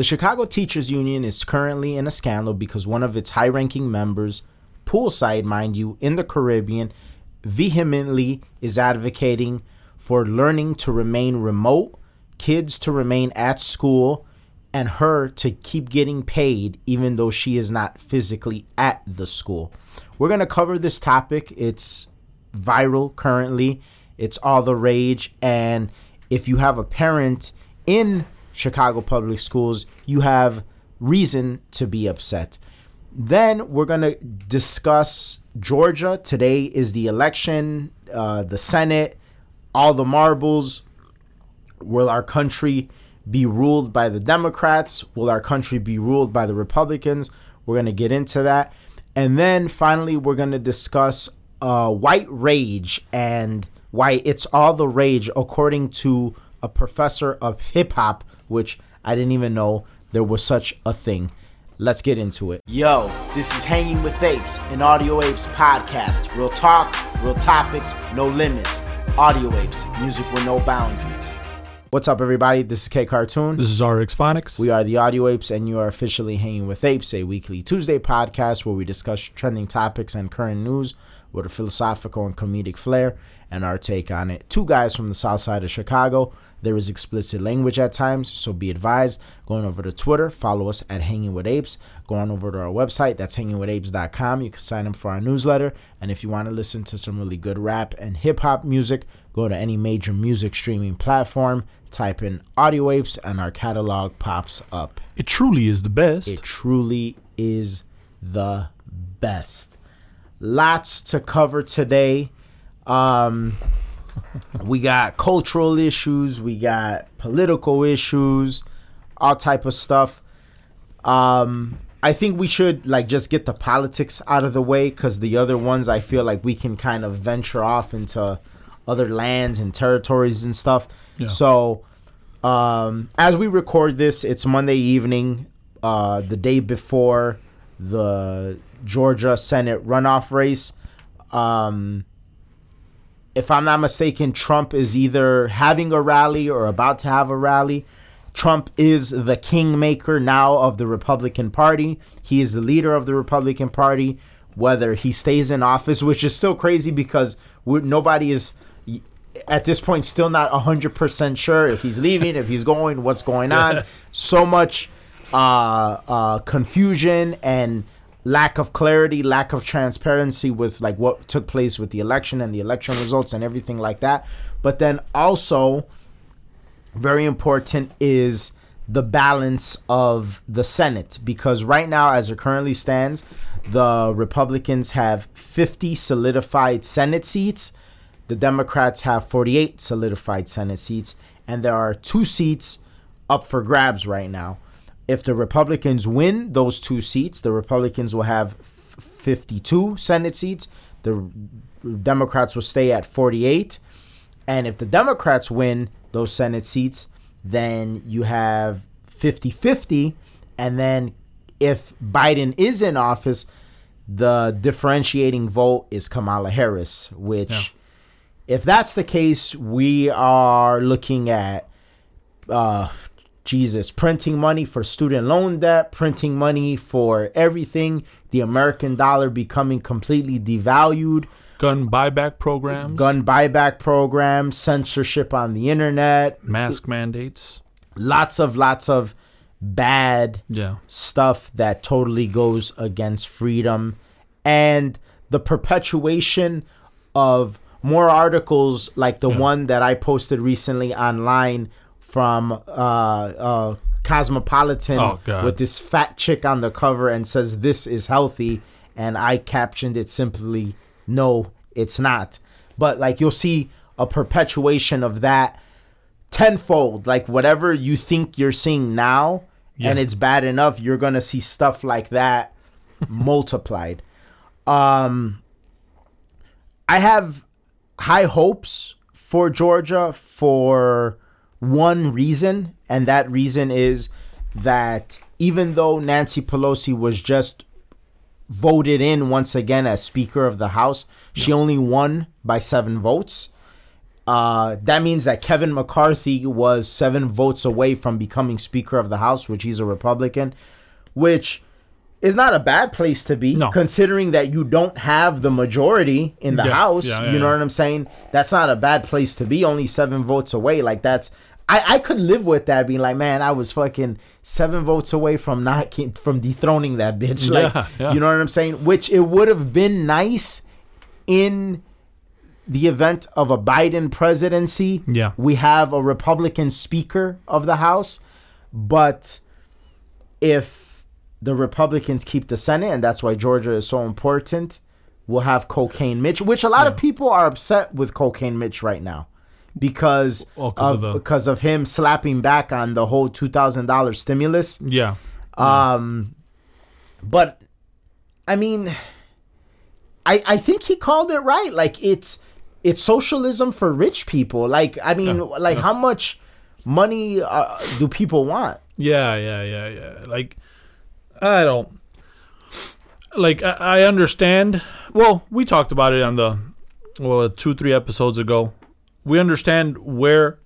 The Chicago Teachers Union is currently in a scandal because one of its high-ranking members, poolside, mind you, in the Caribbean, vehemently is advocating for learning to remain remote, kids to remain at school, and her to keep getting paid even though she is not physically at the school. We're going to cover this topic. It's viral currently. It's all the rage. And if you have a parent in Chicago Public Schools, you have reason to be upset. Then we're going to discuss Georgia. Today is the election, the Senate, all the marbles. Will our country be ruled by the Democrats? Will our country be ruled by the Republicans? We're going to get into that. And then finally, we're going to discuss white rage and why it's all the rage, according to a professor of hip-hop, which I didn't even know there was such a thing. Let's get into it. Yo, this is Hanging with Apes, an Audio Apes podcast. Real talk, real topics, no limits. Audio Apes, music with no boundaries. What's up, everybody? This is K Cartoon. This is RX Phonics. We are the Audio Apes, and you are officially Hanging with Apes, a weekly Tuesday podcast where we discuss trending topics and current news with a philosophical and comedic flair and our take on it. Two guys from the south side of Chicago. There is explicit language at times, so be advised. Going over to Twitter, follow us at Hanging with Apes. Go on over to our website, that's hangingwithapes.com. You can sign up for our newsletter. And if you want to listen to some really good rap and hip-hop music, go to any major music streaming platform, type in Audio Apes, and our catalog pops up. It truly is the best. It truly is the best. Lots to cover today. We got cultural issues, we got political issues, all type of stuff. I think we should just get the politics out of the way, because the other ones I feel like we can kind of venture off into other lands and territories and stuff. Yeah. So as we record this, it's Monday evening, the day before the Georgia Senate runoff race. If I'm not mistaken, Trump is either having a rally or about to have a rally. Trump is the kingmaker now of the Republican Party. He is the leader of the Republican Party, whether he stays in office, which is still crazy because nobody is, at this point, still not 100% sure if he's leaving, if he's going, what's going on. So much confusion and lack of clarity, lack of transparency with what took place with the election and the election results and everything like that. But then also very important is the balance of the Senate, because right now, as it currently stands, the Republicans have 50 solidified Senate seats. The Democrats have 48 solidified Senate seats, and there are 2 seats up for grabs right now. If the Republicans win those 2 seats, the Republicans will have 52 Senate seats. The Democrats will stay at 48. And if the Democrats win those Senate seats, then you have 50-50. And then if Biden is in office, the differentiating vote is Kamala Harris, which, yeah, if that's the case, we are looking at printing money for student loan debt, printing money for everything, the American dollar becoming completely devalued. Gun buyback programs, censorship on the internet. Mask mandates. Lots of bad stuff that totally goes against freedom. And the perpetuation of more articles like the one that I posted recently online from Cosmopolitan with this fat chick on the cover and says, "This is healthy." And I captioned it simply, "No, it's not." But you'll see a perpetuation of that tenfold. Whatever you think you're seeing now and it's bad enough, you're going to see stuff like that multiplied. I have high hopes for Georgia for one reason, and that reason is that even though Nancy Pelosi was just voted in once again as Speaker of the House, she only won by 7 votes. That means that Kevin McCarthy was 7 votes away from becoming Speaker of the House, which he's a Republican, which is not a bad place to be, considering that you don't have the majority in the House. You know what I'm saying? That's not a bad place to be, only 7 votes away. Like, that's... I could live with that, being like, man, I was fucking 7 votes away from dethroning that bitch. Like, you know what I'm saying? Which it would have been nice in the event of a Biden presidency. Yeah. We have a Republican Speaker of the House. But if the Republicans keep the Senate, and that's why Georgia is so important, we'll have Cocaine Mitch, which a lot of people are upset with Cocaine Mitch right now. Because of him slapping back on the whole $2,000 stimulus. Yeah. But I mean, I think he called it right. Like, it's socialism for rich people. Like, I mean, how much money do people want? Yeah. Like, I don't. Like, I understand. Well, we talked about it on the 2-3 episodes ago. We understand where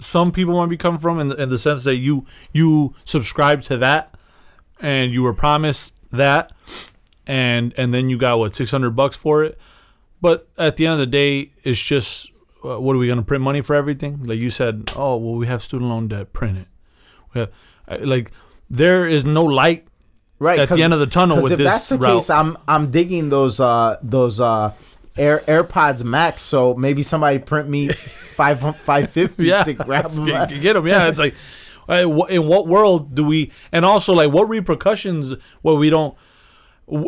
some people want to come from in the sense that you subscribe to that and you were promised that and then you got, $600 for it. But at the end of the day, it's just, what are we going to print money for everything? Like you said, we have student loan debt, print it. There is no light at the end of the tunnel with this route. If that's the case, I'm digging those AirPods Max, so maybe somebody print me $550 to grab them. Get them, It's like, in what world do we? And also, like, what repercussions?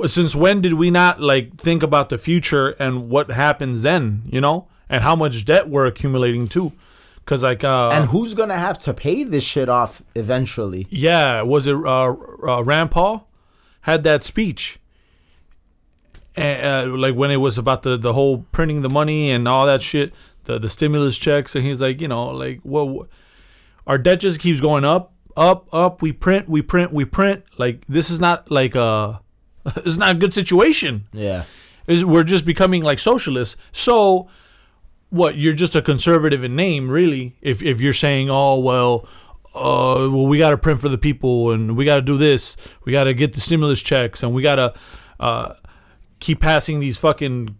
Since when did we not think about the future and what happens then? You know, and how much debt we're accumulating too? Because and who's gonna have to pay this shit off eventually? Yeah, was it Rand Paul had that speech? And, when it was about the whole printing the money and all that shit, the stimulus checks, and he's like, our debt just keeps going up, up, up. We print. Like, this is not it's not a good situation. Yeah, we're just becoming like socialists. So, what? You're just a conservative in name, really. If you're saying, we got to print for the people, and we got to do this, we got to get the stimulus checks, and we got to. Keep passing these fucking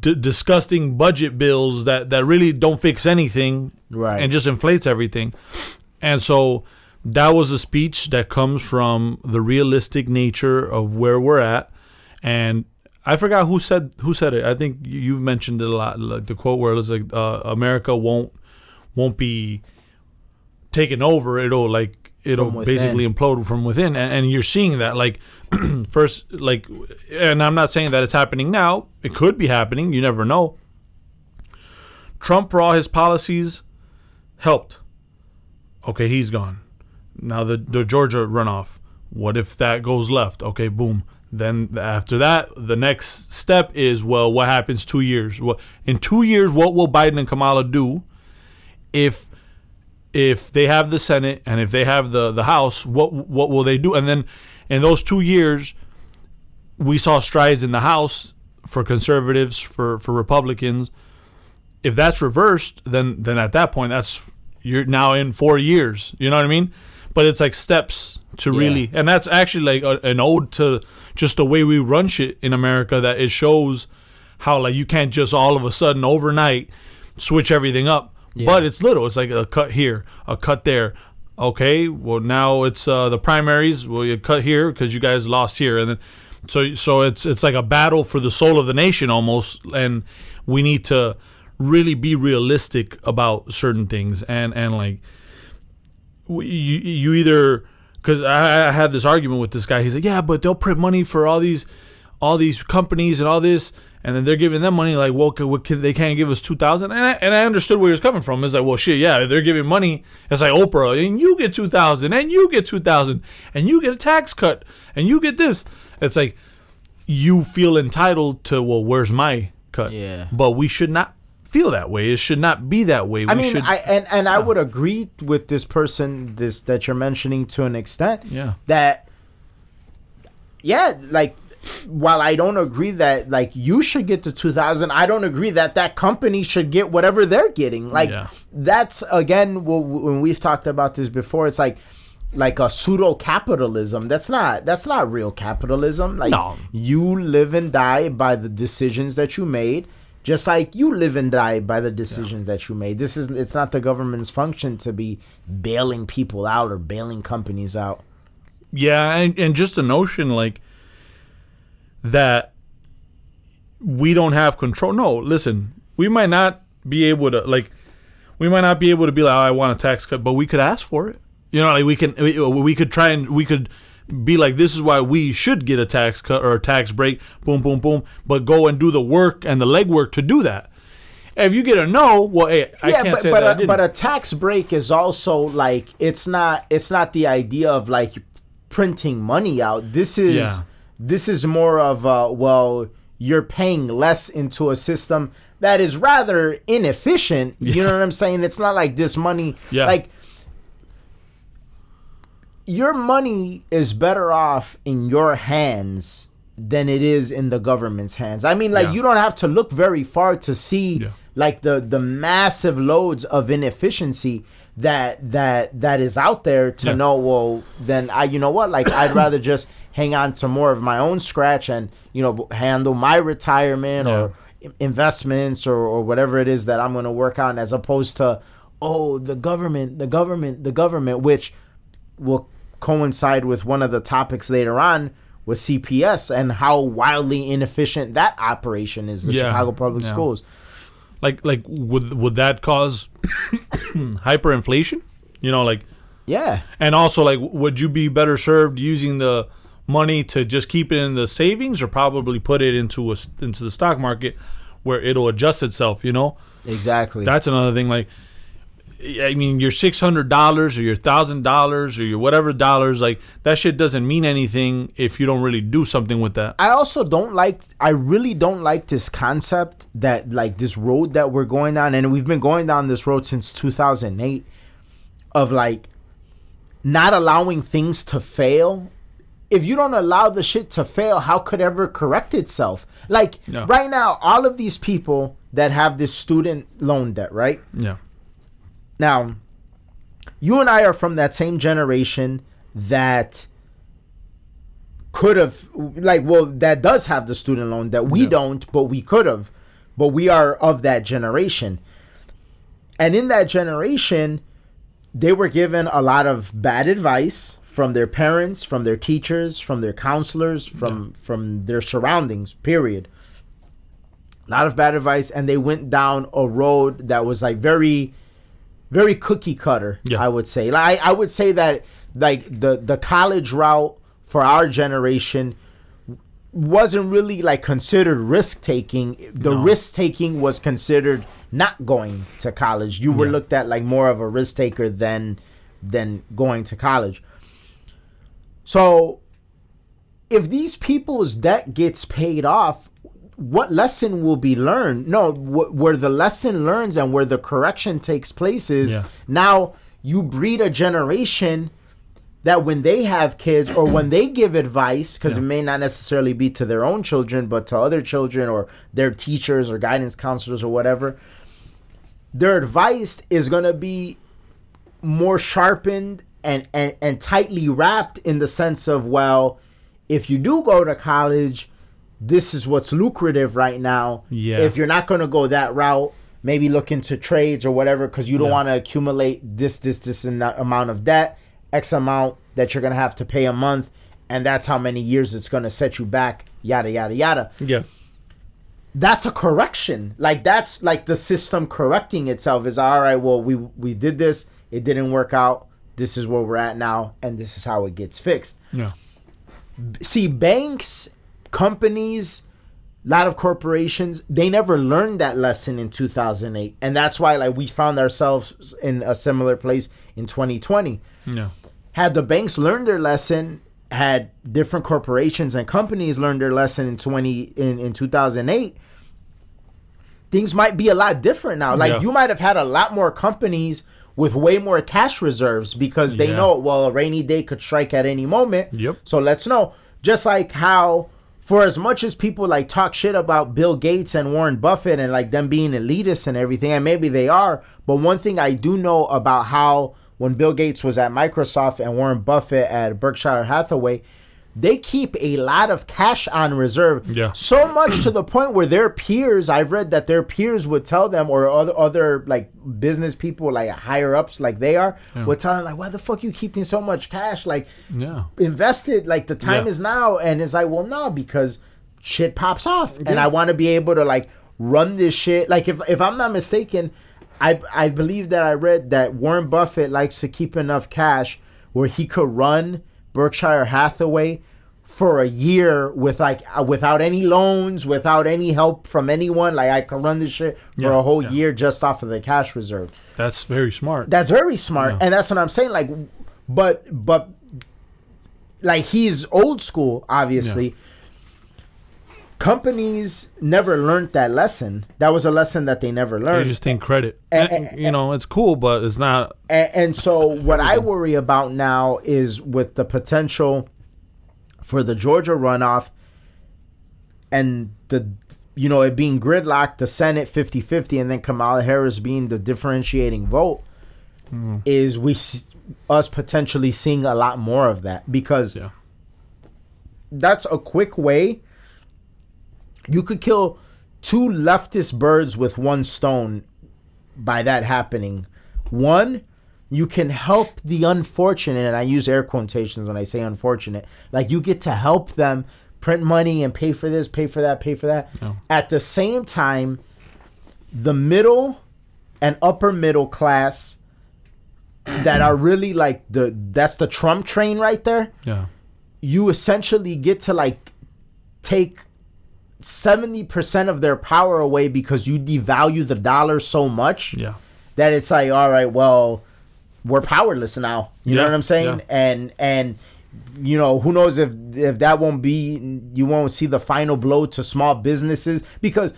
disgusting budget bills that really don't fix anything, and just inflates everything. And so that was a speech that comes from the realistic nature of where we're at. And I forgot who said it. I think you've mentioned it a lot, like the quote where it's like, America won't be taken over. It'll basically implode from within, and you're seeing that. First, and I'm not saying that it's happening now. It could be happening. You never know. Trump, for all his policies, helped. Okay, he's gone. Now the Georgia runoff. What if that goes left? Okay, boom. Then after that, the next step is, what happens 2 years? Well, in 2 years, what will Biden and Kamala do if they have the Senate and if they have the House, what will they do? And then in those 2 years, we saw strides in the House for conservatives, for Republicans. If that's reversed, then at that point, you're now in 4 years. You know what I mean? But it's like steps to really... And that's actually an ode to just the way we run shit in America, that it shows how you can't just all of a sudden overnight switch everything up. Yeah. But it's little. It's like a cut here, a cut there. Okay, well, now it's the primaries. Well, you cut here because you guys lost here, and then so it's like a battle for the soul of the nation almost. And we need to really be realistic about certain things. And you either, because I had this argument with this guy. He's like, yeah, but they'll print money for all these companies and all this. And then they're giving them money, they can't give us $2,000. And I understood where he was coming from. It's like, well, shit, yeah, they're giving money. It's like Oprah, and you get $2,000, and you get $2,000, and you get a tax cut, and you get this. It's like, you feel entitled to, where's my cut? Yeah. But we should not feel that way. It should not be that way. I would agree with this person that you're mentioning to an extent. Yeah. That, yeah, like... while I don't agree that like you should get the 2,000, I don't agree that that company should get whatever they're getting. Like that's again, when we've talked about this before, it's like a pseudo capitalism. That's not real capitalism. Like you live and die by the decisions that you made. Just like you live and die by the decisions that you made. It's not the government's function to be bailing people out or bailing companies out. Yeah, and just the notion like that we don't have control. No, listen, we might not be able to be like, oh, I want a tax cut, but we could ask for it. You know, like we could be like, this is why we should get a tax cut or a tax break, boom, boom, boom, but go and do the work and the legwork to do that. If you get a no, well, hey, I can't say that I didn't. But a tax break is also like, it's not the idea of like printing money out. This is more of you're paying less into a system that is rather inefficient. Yeah. You know what I'm saying? It's not like this money, like, your money is better off in your hands than it is in the government's hands. I mean, you don't have to look very far to see the massive loads of inefficiency that is out there to know, well, then I'd rather just hang on to more of my own scratch and, handle my retirement or investments or whatever it is that I'm going to work on, as opposed to, the government, which will coincide with one of the topics later on with CPS and how wildly inefficient that operation is, the Chicago Public Schools. Like would that cause hyperinflation? And also, would you be better served using the money to just keep it in the savings or probably put it into the stock market where it'll adjust itself, Exactly. That's another thing, your $600 or your $1,000 or your whatever dollars, that shit doesn't mean anything if you don't really do something with that. I also really don't like this concept that, this road that we're going down, and we've been going down this road since 2008, of, not allowing things to fail. If you don't allow the shit to fail, how could ever correct itself? Right now, all of these people that have this student loan debt, right? Yeah. Now, you and I are from that same generation that could have, that does have the student loan that we don't, but we could have. But we are of that generation. And in that generation, they were given a lot of bad advice from their parents, from their teachers, from their counselors, from their surroundings, period. A lot of bad advice. And they went down a road that was very... very cookie cutter, I would say. I would say that the college route for our generation wasn't really considered risk taking. The risk taking was considered not going to college. You were looked at more of a risk taker than going to college. So if these people's debt gets paid off, what lesson will be learned? No, where the lesson learns and where the correction takes place is now you breed a generation that when they have kids or when they give advice, because it may not necessarily be to their own children, but to other children or their teachers or guidance counselors or whatever, their advice is going to be more sharpened and tightly wrapped in the sense of, well, if you do go to college, this is what's lucrative right now. Yeah. If you're not going to go that route, maybe look into trades or whatever, because you don't want to accumulate this and that amount of debt, X amount that you're going to have to pay a month, and that's how many years it's going to set you back, yada, yada, yada. Yeah. That's a correction. That's the system correcting itself. Is all right, well, we did this. It didn't work out. This is where we're at now, and this is how it gets fixed. Yeah. See, banks... companies, a lot of corporations, they never learned that lesson in 2008, and that's why we found ourselves in a similar place in 2020. No, had the banks learned their lesson, had different corporations and companies learned their lesson in 2008, things might be a lot different now. You might have had a lot more companies with way more cash reserves because they know, well, a rainy day could strike at any moment. Yep. So let's know, just like how for as much as people like talk shit about Bill Gates and Warren Buffett and like them being elitists and everything, and maybe they are, but one thing I do know about how when Bill Gates was at Microsoft and Warren Buffett at Berkshire Hathaway, they keep a lot of cash on reserve. Yeah. So much to the point where their peers, I've read that their peers would tell them, or other like business people, like higher ups like they are, would tell them like, why the fuck you keeping so much cash? Like invest it, like the time is now. And it's like, well, no, because shit pops off. Yeah. And I want to be able to like run this shit. Like if I'm not mistaken, I believe that I read that Warren Buffett likes to keep enough cash where he could run Berkshire Hathaway for a year with like without any loans, without any help from anyone. Like I could run this shit for a whole year just off of the cash reserve. That's very smart. That's very smart. Yeah. And that's what I'm saying. Like, but like he's old school, obviously. Yeah. Companies never learned that lesson. That was a lesson that they never learned. They just think credit. You know, it's cool, but it's not. And so what I worry about now is with the potential for the Georgia runoff and the, you know, it being gridlocked, the Senate 50-50, and then Kamala Harris being the differentiating vote, is us potentially seeing a lot more of that, because that's a quick way. You could kill two leftist birds with one stone by that happening. One, you can help the unfortunate, and I use air quotations when I say unfortunate. Like, you get to help them print money and pay for this, pay for that, pay for that. Oh. At the same time, the middle and upper middle class that are really like that's the Trump train right there. Yeah. You essentially get to like take 70% of their power away because you devalue the dollar so much that it's like, all right, well, we're powerless now. You know what I'm saying? Yeah. And you know, who knows if that won't be, you won't see the final blow to small businesses, because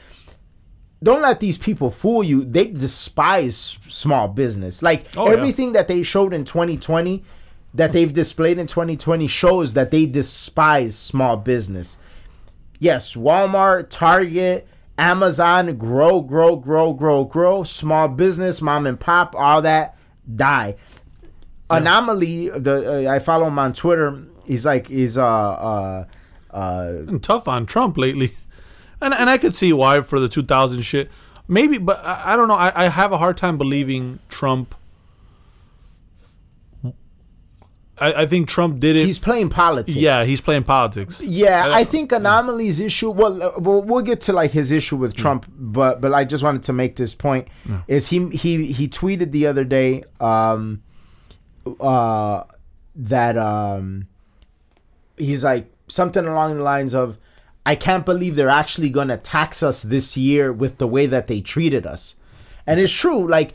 don't let these people fool you. They despise small business. Like everything that they showed in 2020, that they've displayed in 2020 shows that they despise small business. Yes, Walmart, Target, Amazon, grow. Small business, mom and pop, all that, die. Yeah. Anomaly, I follow him on Twitter. He's tough on Trump lately, and I could see why for the 2000 shit, maybe. But I don't know. I have a hard time believing Trump. I think Trump did it. He's playing politics. Yeah, he's playing politics. Yeah, I think Anomaly's issue. Well, we'll get to like his issue with Trump, but I just wanted to make this point. Yeah. Is he tweeted the other day that he's like something along the lines of, I can't believe they're actually gonna tax us this year with the way that they treated us, and it's true. Like,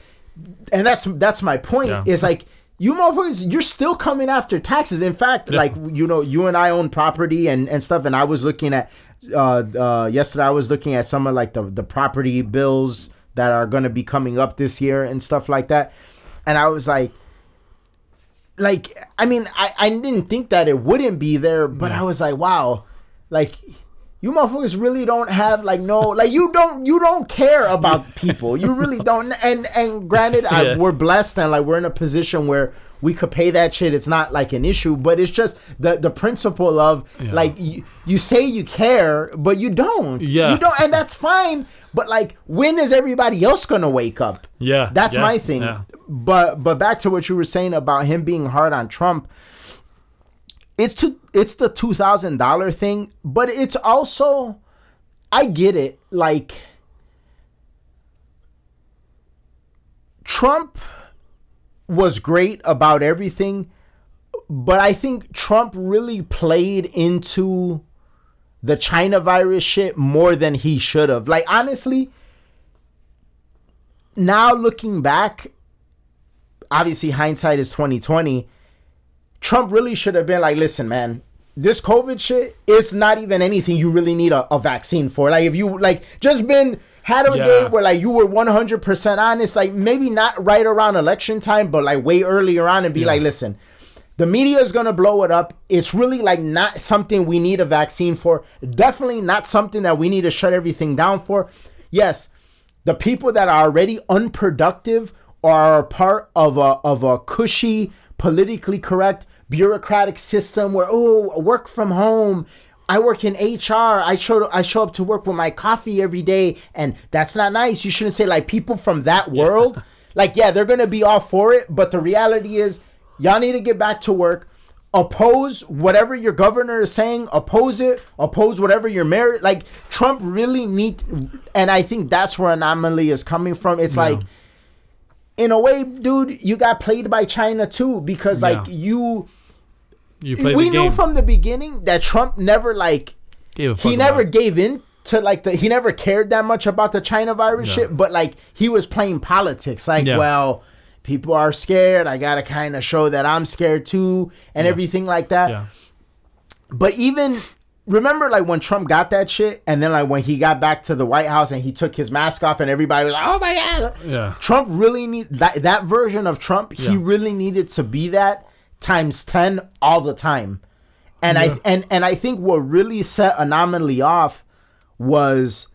and that's my point. Yeah. Is like, you motherfuckers, you're still coming after taxes. In fact, like, you know, you and I own property and stuff. And I was looking at, yesterday, I was looking at some of like the property bills that are going to be coming up this year and stuff like that. And I was like, I mean, I didn't think that it wouldn't be there, but I was like, wow, like, you motherfuckers really don't have like you don't care about people. You really don't. And granted, we're blessed and like we're in a position where we could pay that shit. It's not like an issue, but it's just the principle of like you say you care, but you don't. Yeah. You don't, and that's fine. But like, when is everybody else gonna wake up? Yeah. That's my thing. Yeah. But back to what you were saying about him being hard on Trump. It's the $2,000 thing, but it's also, I get it. Like, Trump was great about everything, but I think Trump really played into the China virus shit more than he should have. Like, honestly, now looking back, obviously hindsight is 2020. Trump really should have been like, listen, man, this COVID shit is not even anything you really need a vaccine for. Like, if you like just been had a day where like you were 100% honest, like maybe not right around election time, but like way earlier on, and be like, listen, The media is going to blow it up. It's really like not something we need a vaccine for. Definitely not something that we need to shut everything down for. Yes, the people that are already unproductive are part of a cushy, politically correct, bureaucratic system where, oh, work from home. I work in HR. I show up to work with my coffee every day, and that's not nice. You shouldn't say, like, people from that world, like, yeah, they're going to be all for it. But the reality is, y'all need to get back to work. Oppose whatever your governor is saying. Oppose it. Oppose whatever your mayor. Like, Trump really need, and I think that's where Anomaly is coming from. It's like, in a way, dude, you got played by China too, because like you played the game. We knew from the beginning that Trump never gave in to he never cared that much about the China virus shit, but like he was playing politics. Like, well, people are scared. I gotta kind of show that I'm scared too, and everything like that. Yeah. But even remember, like when Trump got that shit, and then like when he got back to the White House and he took his mask off, and everybody was like, "Oh my god!" Yeah. Trump really need that version of Trump. Yeah. He really needed to be that times 10 all the time, and I think what really set Anomaly off was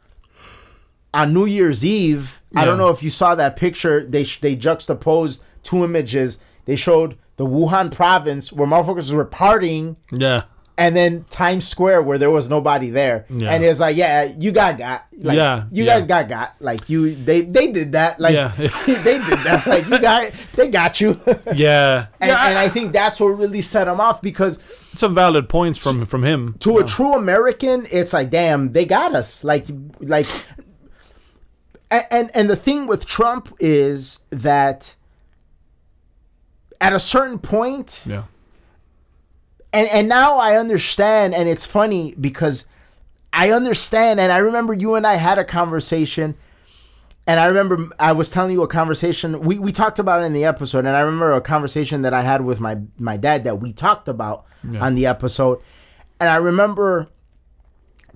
on New Year's Eve. Yeah. I don't know if you saw that picture. They juxtaposed two images. They showed the Wuhan province where motherfuckers were partying. Yeah. And then Times Square where there was nobody there. Yeah. And it was like, yeah, you got. Like, yeah. You guys got. Like, you, they did that. Like, they did that. Like, you got, they got you. Yeah. And I think that's what really set him off, because some valid points from him. To a true American, it's like, damn, they got us. Like, And the thing with Trump is that at a certain point, and now I understand, and it's funny because I understand, and I remember you and I had a conversation, and I remember I was telling you a conversation, we talked about it in the episode, and I remember a conversation that I had with my dad that we talked about on the episode, and I remember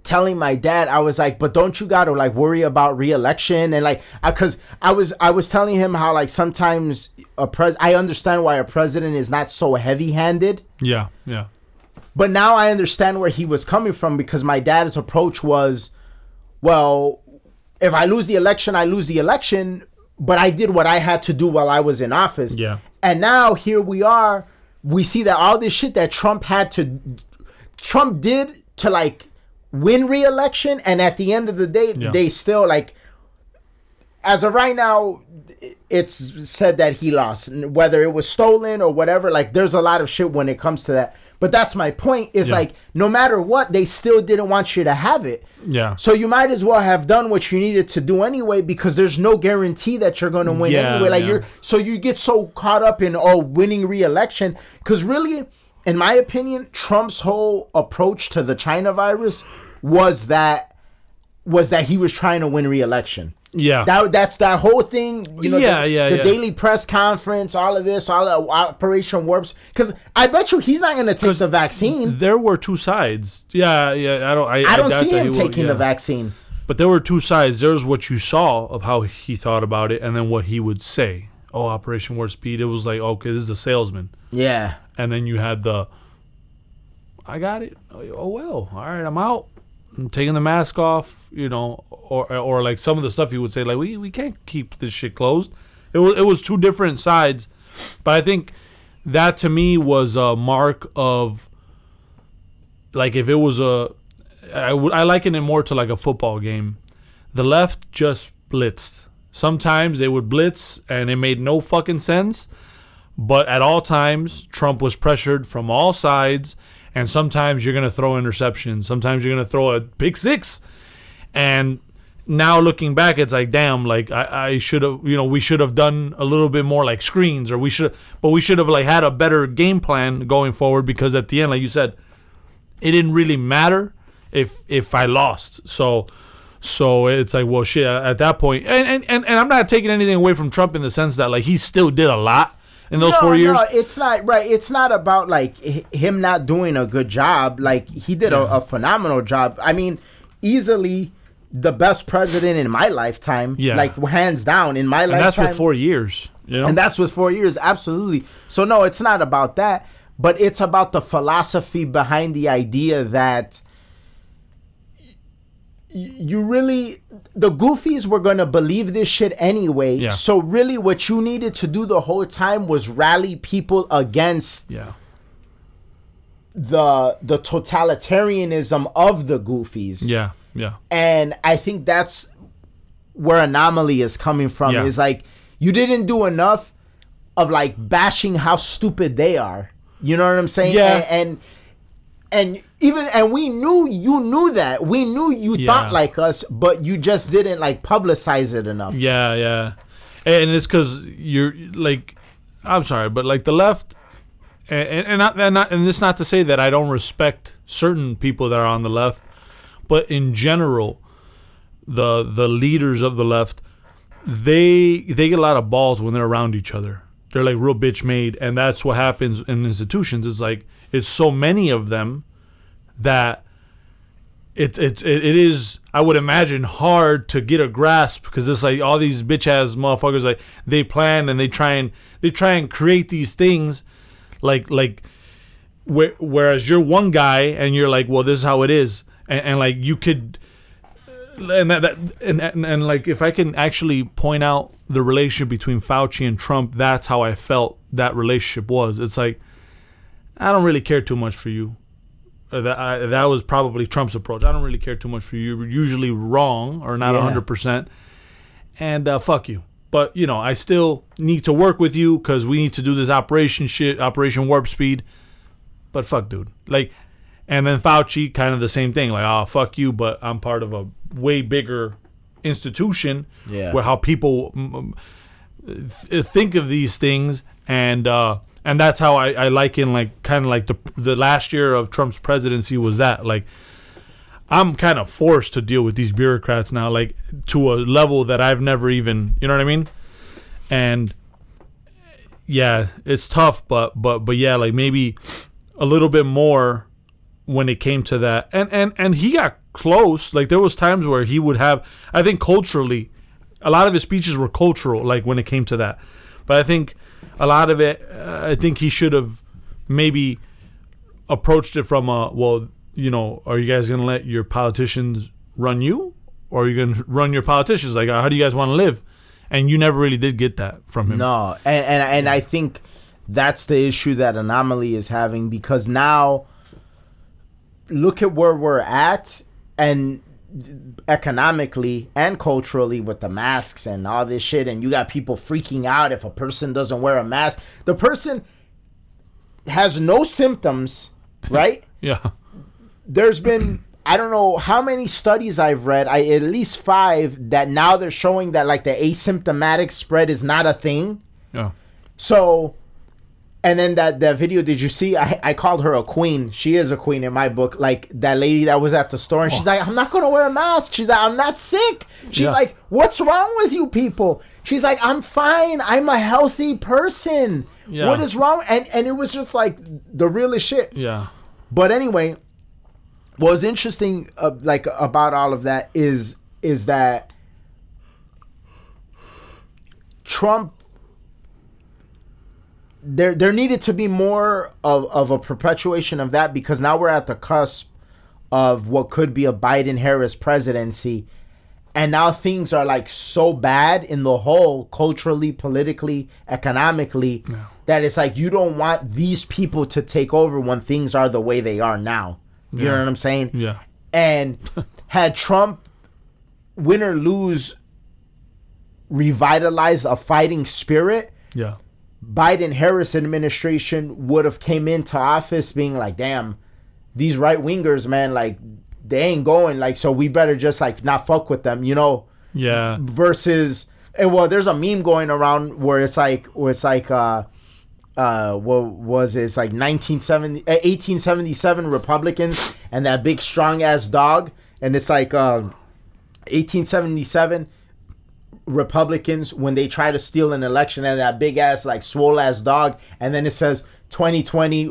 telling my dad, I was like, but don't you gotta like worry about re-election? And like, because I was telling him how like sometimes I understand why a president is not so heavy-handed. Yeah. But now I understand where he was coming from, because my dad's approach was, well, if I lose the election, I lose the election. But I did what I had to do while I was in office. Yeah. And now here we are. We see that all this shit that Trump did to like win re-election, and at the end of the day, they still, like, as of right now, it's said that he lost, whether it was stolen or whatever. Like, there's a lot of shit when it comes to that, but that's my point, is like, no matter what, they still didn't want you to have it, so you might as well have done what you needed to do anyway, because there's no guarantee that you're going to win anyway. Like, you're, so you get so caught up in winning re-election, because really, in my opinion, Trump's whole approach to the China virus was that he was trying to win re-election. Yeah. That's that whole thing, you know, the daily press conference, all of this, all of Operation Warp Speed, because I bet you he's not going to take the vaccine. There were two sides. I don't see him taking the vaccine. But there were two sides. There's what you saw of how he thought about it, and then what he would say. Oh, Operation Warp Speed. It was like, okay, this is a salesman. Yeah. And then you had the, I got it. Oh, well, all right, I'm out. I'm taking the mask off, you know, or like some of the stuff you would say, like, we can't keep this shit closed. It was two different sides. But I think that to me was a mark of, like, if it was I liken it more to like a football game. The left just blitzed. Sometimes they would blitz and it made no fucking sense. But at all times, Trump was pressured from all sides. And sometimes you're going to throw interceptions. Sometimes you're going to throw a pick six. And now looking back, it's like, damn, like I should have, you know, we should have done a little bit more like screens, or we should have like had a better game plan going forward, because at the end, like you said, it didn't really matter if I lost. So it's like, well, shit, at that point. And I'm not taking anything away from Trump in the sense that like he still did a lot. In those 4 years? No, it's not right. It's not about like him not doing a good job. Like, he did a phenomenal job. I mean, easily the best president in my lifetime. Yeah. Like, hands down in my lifetime. And that's with 4 years. You know? Absolutely. So no, it's not about that. but it's about the philosophy behind the idea that you really, the goofies were going to believe this shit anyway. Yeah. So really what you needed to do the whole time was rally people against the totalitarianism of the goofies. Yeah, yeah. And I think that's where Anomaly is coming from. Yeah. Is like, you didn't do enough of like bashing how stupid they are. You know what I'm saying? Yeah. And we knew you knew that. We knew you thought like us, but you just didn't like publicize it enough. Yeah, yeah. And it's because you're like, I'm sorry, but like the left, and it's not to say that I don't respect certain people that are on the left, but in general, the leaders of the left, they get a lot of balls when they're around each other. They're like real bitch made, and that's what happens in institutions. It's like it's so many of them that it is I would imagine hard to get a grasp, because it's like all these bitch ass motherfuckers, like they plan and they try and create these things like whereas you're one guy and you're like, well, this is how it is, and like you could. And like, if I can actually point out the relationship between Fauci and Trump, that's how I felt that relationship was. It's like, I don't really care too much for you. That was probably Trump's approach. I don't really care too much for you. You're usually wrong or not 100%. And fuck you. But, you know, I still need to work with you because we need to do this operation shit, Operation Warp Speed. But fuck, dude. Like, and then Fauci, kind of the same thing. Like, oh, fuck you, but I'm part of a way bigger institution where how people think of these things. And that's how I liken, like, kind of like the last year of Trump's presidency was that. Like, I'm kind of forced to deal with these bureaucrats now, like, to a level that I've never even, you know what I mean? And, yeah, it's tough, but yeah, like, maybe a little bit more when it came to that. And he got close. Like, there was times where he would have, I think culturally, a lot of his speeches were cultural, like, when it came to that. But I think a lot of it, I think he should have maybe approached it from a, well, you know, are you guys going to let your politicians run you? Or are you going to run your politicians? Like, how do you guys want to live? And you never really did get that from him. No, and I think that's the issue that Anomaly is having, because now look at where we're at, and economically and culturally with the masks and all this shit, and you got people freaking out if a person doesn't wear a mask. The person has no symptoms, right? Yeah. There's been, I don't know how many studies I've read, at least 5, that now they're showing that like the asymptomatic spread is not a thing. Yeah. So, and then that video, did you see? I called her a queen. She is a queen in my book. Like, that lady that was at the store, and she's like, I'm not going to wear a mask. She's like, I'm not sick. She's like, what's wrong with you people? She's like, I'm fine. I'm a healthy person. Yeah. What is wrong? And it was just like the realest shit. Yeah. But anyway, what was interesting like about all of that is that Trump, There needed to be more of a perpetuation of that, because now we're at the cusp of what could be a Biden-Harris presidency. And now things are like so bad in the whole, culturally, politically, economically, that it's like you don't want these people to take over when things are the way they are now. You know what I'm saying? Yeah. And had Trump, win or lose, revitalized a fighting spirit, Biden-Harris administration would have came into office being like, damn, these right-wingers, man, like, they ain't going, like, so we better just, like, not fuck with them, you know? Yeah. Versus, and well, there's a meme going around where it's like, what was it? It's like 1877 Republicans and that big strong-ass dog, and it's like 1877 Republicans when they try to steal an election, and that big ass like swole ass dog, and then it says 2020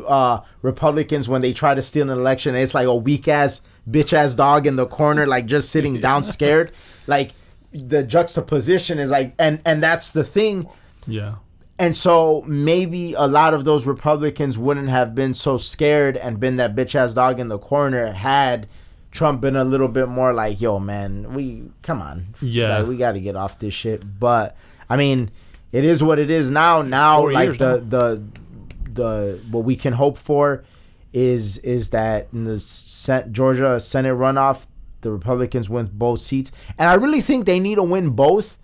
Republicans when they try to steal an election, and it's like a weak ass bitch ass dog in the corner, like just sitting down scared. Like, the juxtaposition is like, and that's the thing. Yeah. And so maybe a lot of those Republicans wouldn't have been so scared and been that bitch ass dog in the corner had Trump been a little bit more like, yo, man, we come on. Yeah. Like, we got to get off this shit. But I mean, it is what it is now. Now, the what we can hope for is that in the Georgia Senate runoff, the Republicans win both seats. And I really think they need to win both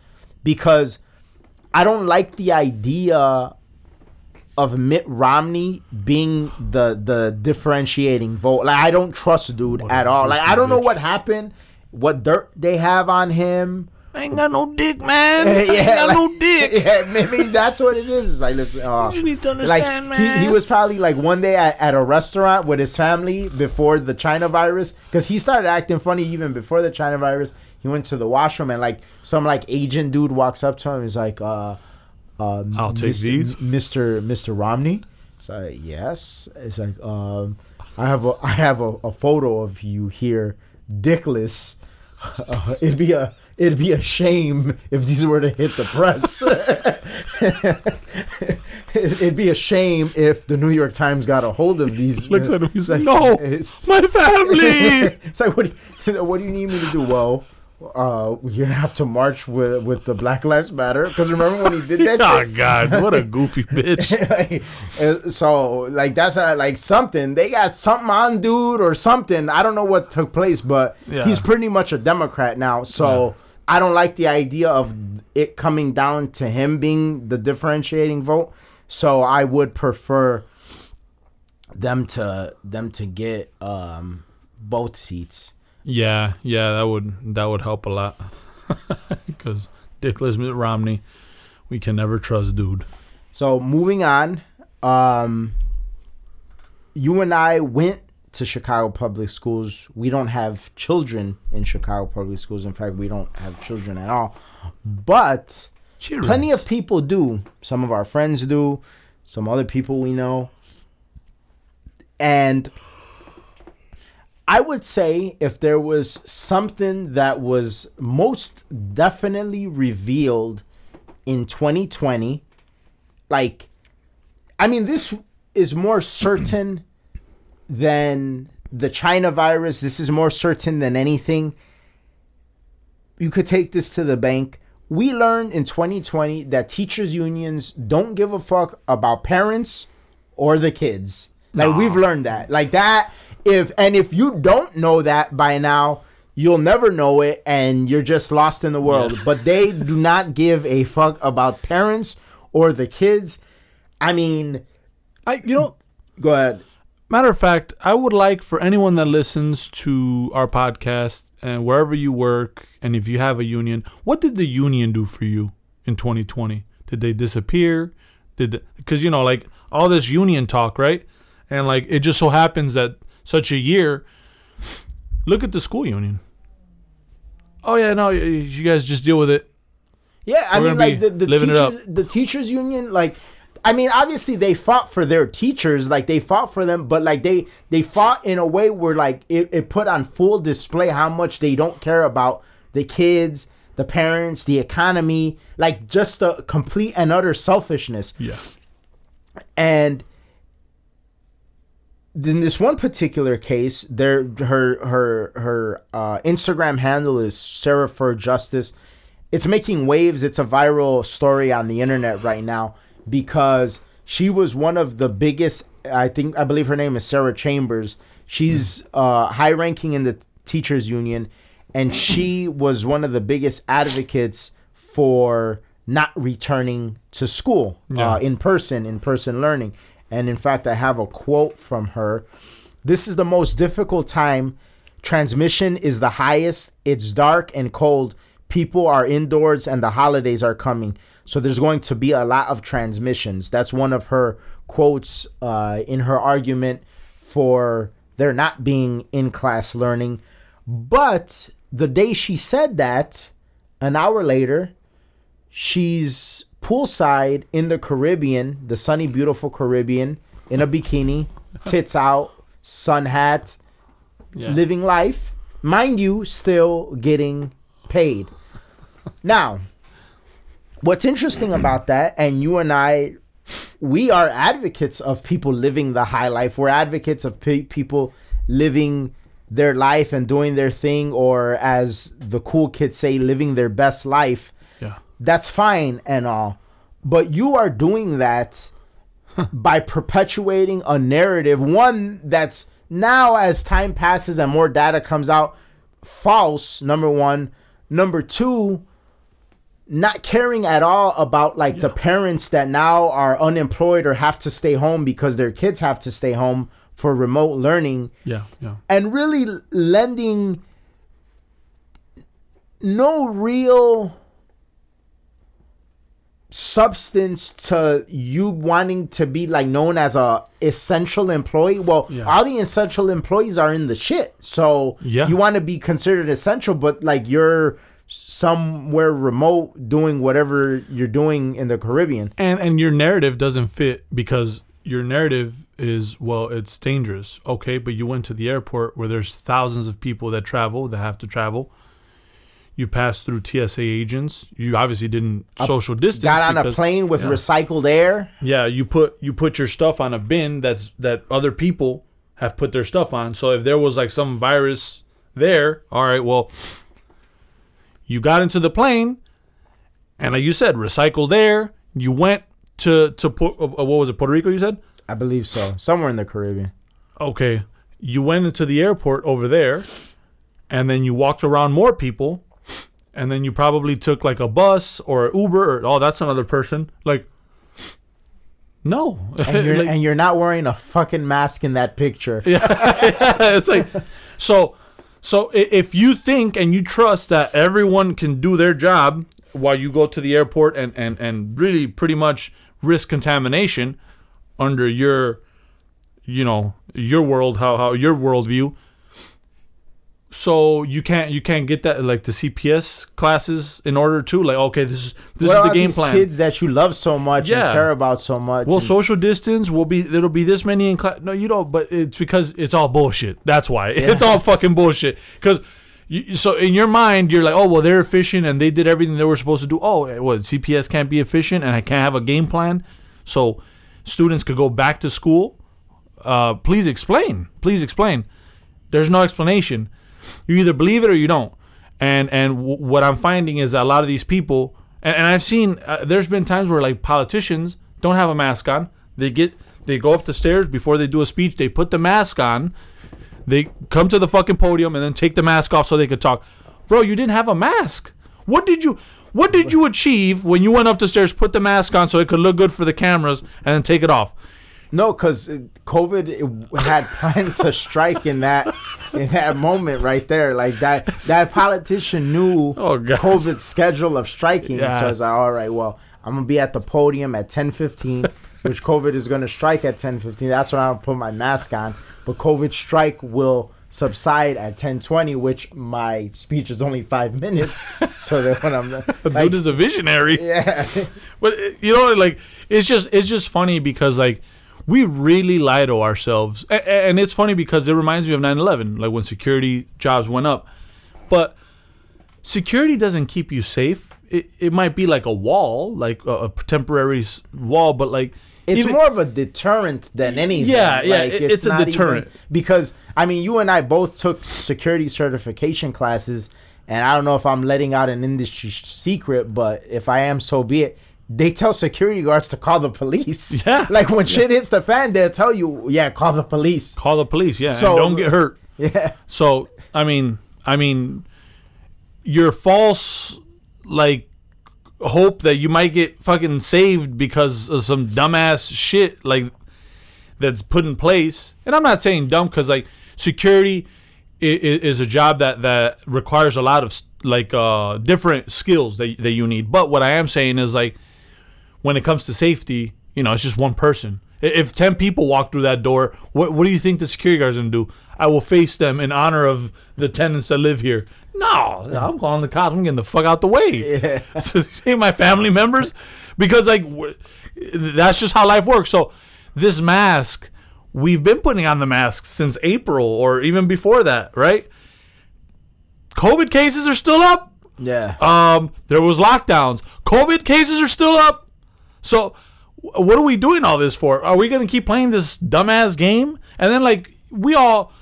because I don't like the idea of Mitt Romney being the differentiating vote. Like, I don't trust dude at all. Like, I don't know what happened, what dirt they have on him. I ain't got no dick, man. I ain't got no dick. Yeah, maybe that's what it is. It's like, listen, you need to understand, like, man. He was probably like one day at a restaurant with his family before the China virus, because he started acting funny even before the China virus. He went to the washroom and like some like Asian dude walks up to him. He's like, I'll take these, Mr. Romney. It's like, yes. It's like, I have a photo of you here, dickless. It'd be a shame if these were to hit the press. It'd be a shame if the New York Times got a hold of these. Looks at him. He's like, no, my family. It's like, what do you need me to do? Well, you're gonna have to march with the Black Lives Matter, because remember when he did that? Oh God, what a goofy bitch! So that's not, like something. They got something on dude or something. I don't know what took place, but he's pretty much a Democrat now. So I don't like the idea of it coming down to him being the differentiating vote. So I would prefer them to get both seats. Yeah, that would help a lot, because dickless Mitt Romney, we can never trust dude. So moving on, you and I went to Chicago Public Schools. We don't have children in Chicago Public Schools. In fact, we don't have children at all. But Cheers. Plenty of people do. Some of our friends do. Some other people we know. And I would say if there was something that was most definitely revealed in 2020, like, I mean, this is more certain than the China virus. This is more certain than anything. You could take this to the bank. We learned in 2020 that teachers' unions don't give a fuck about parents or the kids. Like, we've learned that. Like, that... If you don't know that by now, you'll never know it, and you're just lost in the world. Yeah. But they do not give a fuck about parents or the kids. I mean, go ahead. Matter of fact, I would like for anyone that listens to our podcast and wherever you work, and if you have a union, what did the union do for you in 2020? Did they disappear? Because like all this union talk, right? And like it just so happens that such a year. Look at the school union. Oh yeah, no, you guys just deal with it. Yeah, I mean, like the teachers union, like, I mean, obviously they fought for their teachers, like they fought for them, but like they fought in a way where like it put on full display how much they don't care about the kids, the parents, the economy, like just a complete and utter selfishness. Yeah. And in this one particular case, her Instagram handle is Sarah for Justice. It's making waves. It's a viral story on the internet right now because she was one of the biggest. I believe her name is Sarah Chambers. She's high ranking in the teachers union, and she was one of the biggest advocates for not returning to school in person learning. And in fact, I have a quote from her. This is the most difficult time. Transmission is the highest. It's dark and cold. People are indoors and the holidays are coming. So there's going to be a lot of transmissions. That's one of her quotes in her argument for there not being in-class learning. But the day she said that, an hour later, she's poolside in the Caribbean, the sunny, beautiful Caribbean, in a bikini, tits out, sun hat, living life. Mind you, still getting paid. Now, What's interesting about that, and you and I, we are advocates of people living the high life. We're advocates of people living their life and doing their thing, or as the cool kids say, living their best life. Yeah, that's fine and all. But you are doing that by perpetuating a narrative, one that's now, as time passes and more data comes out, false, number one. Number two, not caring at all about the parents that now are unemployed or have to stay home because their kids have to stay home for remote learning. Yeah, yeah. And really lending no real substance to you wanting to be known as a essential employee. Well, all the essential employees are in the shit. So you want to be considered essential, but you're somewhere remote doing whatever you're doing in the Caribbean. And your narrative doesn't fit, because your narrative is, well, it's dangerous. Okay, but you went to the airport where there's thousands of people that have to travel. You passed through TSA agents. You obviously didn't social distance. Got on a plane with recycled air. Yeah, you put your stuff on a bin that other people have put their stuff on. So if there was some virus there, all right, well, you got into the plane, and like you said, recycled air. You went to Puerto Rico, you said? I believe so. Somewhere in the Caribbean. Okay. You went into the airport over there, and then you walked around more people. And then you probably took a bus or Uber, or that's another person. No. And you're, and you're not wearing a fucking mask in that picture. Yeah. It's so if you think and you trust that everyone can do their job while you go to the airport and really pretty much risk contamination under your world, how your worldview. So you can't get that the CPS classes in order to this is the game plan. Kids that you love so much and care about so much. Well, social distance there'll be this many in class. No, you don't. But it's because it's all bullshit. That's why it's all fucking bullshit. Because so in your mind you're they're efficient and they did everything they were supposed to do. CPS can't be efficient and I can't have a game plan, so students could go back to school. Please explain. There's no explanation. You either believe it or you don't. And what I'm finding is that a lot of these people, and I've seen, there's been times where politicians don't have a mask on. They go up the stairs before they do a speech. They put the mask on. They come to the fucking podium and then take the mask off so they could talk. Bro, you didn't have a mask. What did you achieve when you went up the stairs, put the mask on so it could look good for the cameras, and then take it off? No, because COVID had planned to strike in that moment right there. That politician knew COVID's schedule of striking. Yeah. So I was all right, well, I'm going to be at the podium at 10:15, which COVID is going to strike at 10:15. That's when I'll put my mask on. But COVID strike will subside at 10:20, which my speech is only 5 minutes. So that when I'm dude is a visionary. Yeah. But, it's just funny because, we really lie to ourselves. And it's funny because it reminds me of 9/11, when security jobs went up. But security doesn't keep you safe. It might be a wall, a temporary wall, but it's more of a deterrent than anything. Yeah, yeah, it's a deterrent. Because, you and I both took security certification classes, and I don't know if I'm letting out an industry secret, but if I am, so be it. They tell security guards to call the police. Yeah. When shit hits the fan, they'll tell you, call the police. Call the police, yeah, so, and don't get hurt. Yeah. So, I mean, your false, hope that you might get fucking saved because of some dumbass shit, that's put in place. And I'm not saying dumb because, security is a job that requires a lot of, different skills that you need. But what I am saying is, when it comes to safety, it's just one person. If 10 people walk through that door, what do you think the security guard's going to do? I will face them in honor of the tenants that live here. No, I'm calling the cops. I'm getting the fuck out the way. Yeah. So, see my family members? Because, that's just how life works. So this mask, we've been putting on the mask since April or even before that, right? COVID cases are still up. Yeah. There was lockdowns. COVID cases are still up. So what are we doing all this for? Are we going to keep playing this dumbass game? And then, like, we all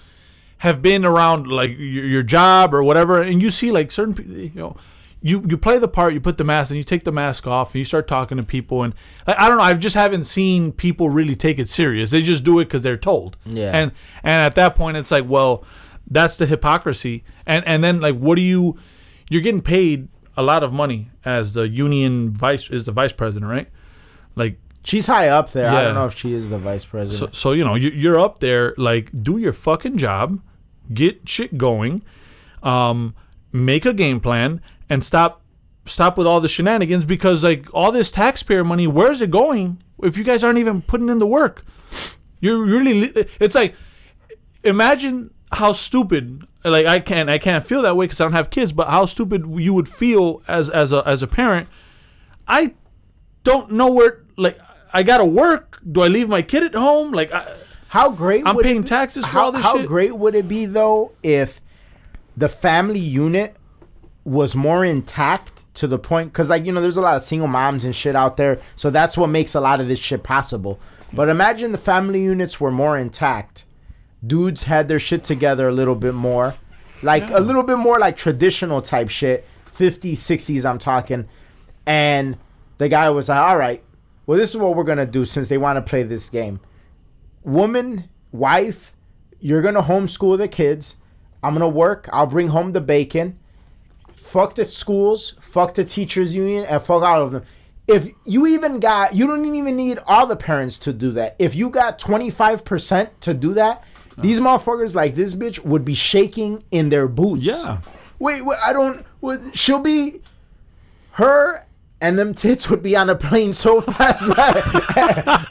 have been around, like, your job or whatever, and you see, like, certain people, you know, you play the part, you put the mask, and you take the mask off, and you start talking to people. And, like, I don't know, I just haven't seen people really take it serious. They just do it because they're told. Yeah. And at that point, it's like, well, that's the hypocrisy. And then, like, what do you... You're getting paid a lot of money as the union vice is the vice president, right? Like, she's high up there. Yeah. I don't know if she is the vice president. So you know, you're up there. Like, do your fucking job, get shit going, make a game plan, and stop with all the shenanigans. Because, like, all this taxpayer money, where's it going if you guys aren't even putting in the work? You're really. It's like, imagine how stupid. Like, I can't feel that way because I don't have kids. But how stupid you would feel as a parent. I don't know where. Like, I gotta work. Do I leave my kid at home? Like, how great would it be though if the family unit was more intact to the point? Because, like, you know, there's a lot of single moms and shit out there. So that's what makes a lot of this shit possible. But imagine the family units were more intact. Dudes had their shit together a little bit more. Like, yeah. A little bit more like traditional type shit. 50s, 60s, I'm talking. And the guy was like, all right, well, this is what we're going to do since they want to play this game. Woman, wife, you're going to homeschool the kids. I'm going to work. I'll bring home the bacon. Fuck the schools. Fuck the teachers union. And fuck all of them. If you even got... You don't even need all the parents to do that. If you got 25% to do that... These motherfuckers like this bitch would be shaking in their boots. Yeah. Wait I don't... she'll be... Her and them tits would be on a plane so fast.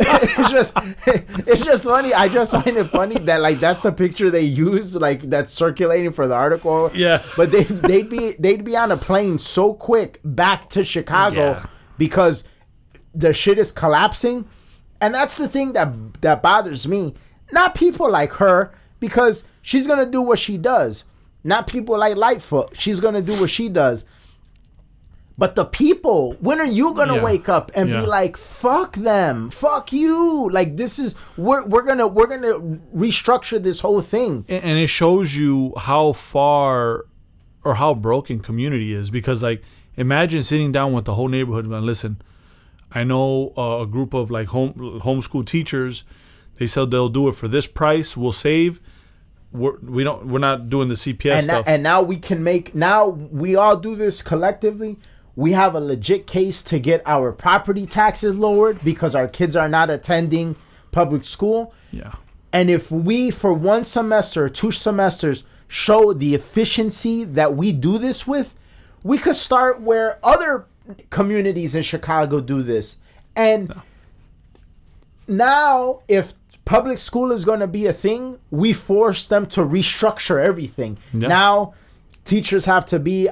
It's just funny. I just find it funny that, like, that's the picture they use, like, that's circulating for the article. Yeah. But they'd be on a plane so quick back to Chicago because the shit is collapsing. And that's the thing that bothers me. Not people like her, because she's going to do what she does. Not people like Lightfoot. She's going to do what she does. But the people, when are you going to wake up and be like, fuck them, fuck you. Like, this is, we're going to restructure this whole thing. And it shows you how far or how broken community is. Because, like, imagine sitting down with the whole neighborhood and, listen, I know a group of, like, homeschool teachers. They said they'll do it for this price. We'll save. We're not doing the CPS stuff. Now we all do this collectively. We have a legit case to get our property taxes lowered because our kids are not attending public school. Yeah. And if we, for one semester or two semesters, show the efficiency that we do this with, we could start where other communities in Chicago do this. And now, if public school is going to be a thing, we force them to restructure everything. Yeah. Now, teachers have to be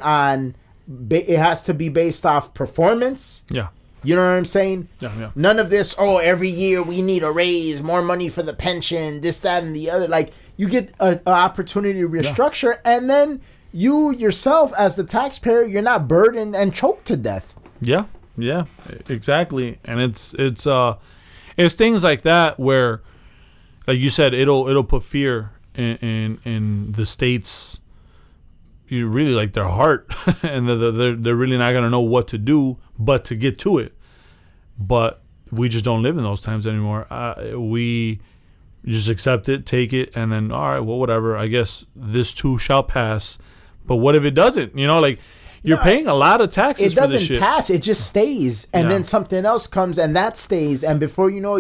it has to be based off performance. Yeah. You know what I'm saying? Yeah. None of this, every year we need a raise, more money for the pension, this, that, and the other. Like, you get an opportunity to restructure, and then you yourself, as the taxpayer, you're not burdened and choked to death. Yeah, exactly. And it's things like that where, like you said, it'll put fear in the states. You really, like, their heart, and they're really not gonna know what to do but to get to it. But we just don't live in those times anymore. We just accept it, take it, and then, all right, well, whatever. I guess this too shall pass. But what if it doesn't? You know, like. You're paying a lot of taxes for this shit. It doesn't pass. It just stays. And then something else comes, and that stays. And before you know,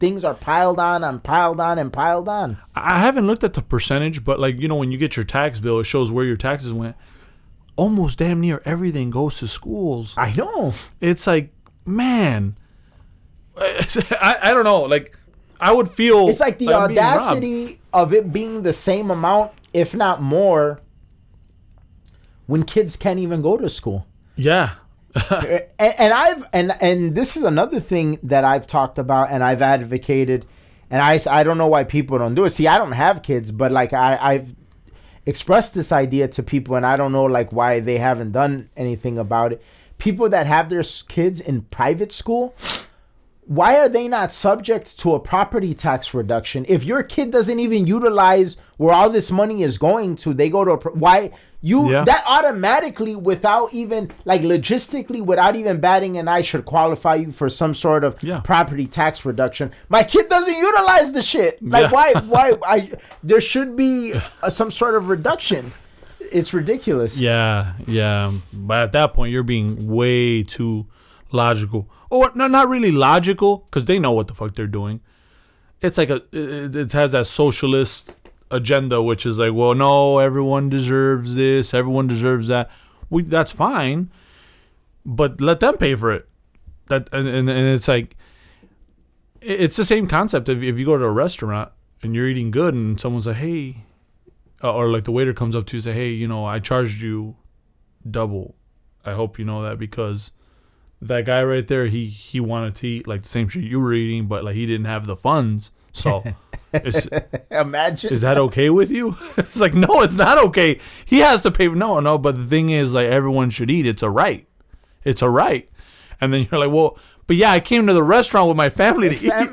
things are piled on and piled on and piled on. I haven't looked at the percentage, but, like, you know, when you get your tax bill, it shows where your taxes went. Almost damn near everything goes to schools. I know. It's like, man, I don't know. Like, I would feel. It's like the audacity of it being the same amount, if not more, when kids can't even go to school. Yeah. and this is another thing that I've talked about and I've advocated, and I don't know why people don't do it. See, I don't have kids, but, like, I've expressed this idea to people, and I don't know like why they haven't done anything about it. People that have their kids in private school, why are they not subject to a property tax reduction? If your kid doesn't even utilize where all this money is going to, they go to a that automatically, without even like logistically, without even batting an eye, should qualify you for some sort of property tax reduction. My kid doesn't utilize the shit. Like why there should be some sort of reduction. It's ridiculous. Yeah. But at that point, you're being way too logical, or no, not really logical, because they know what the fuck they're doing. It's like it has that socialist agenda, which is like, well, no, everyone deserves this, everyone deserves that. That's fine, but let them pay for it. That and it's like, it's the same concept. If you go to a restaurant and you're eating good, and someone's like, hey, or like the waiter comes up to you and say, hey, you know, I charged you double. I hope you know that, because that guy right there, he wanted to eat like the same shit you were eating, but like he didn't have the funds. So, imagine, is that okay with you? It's like, no, it's not okay. He has to pay. No. But the thing is, like, everyone should eat. It's a right. And then you're like, well, but yeah, I came to the restaurant with my family to eat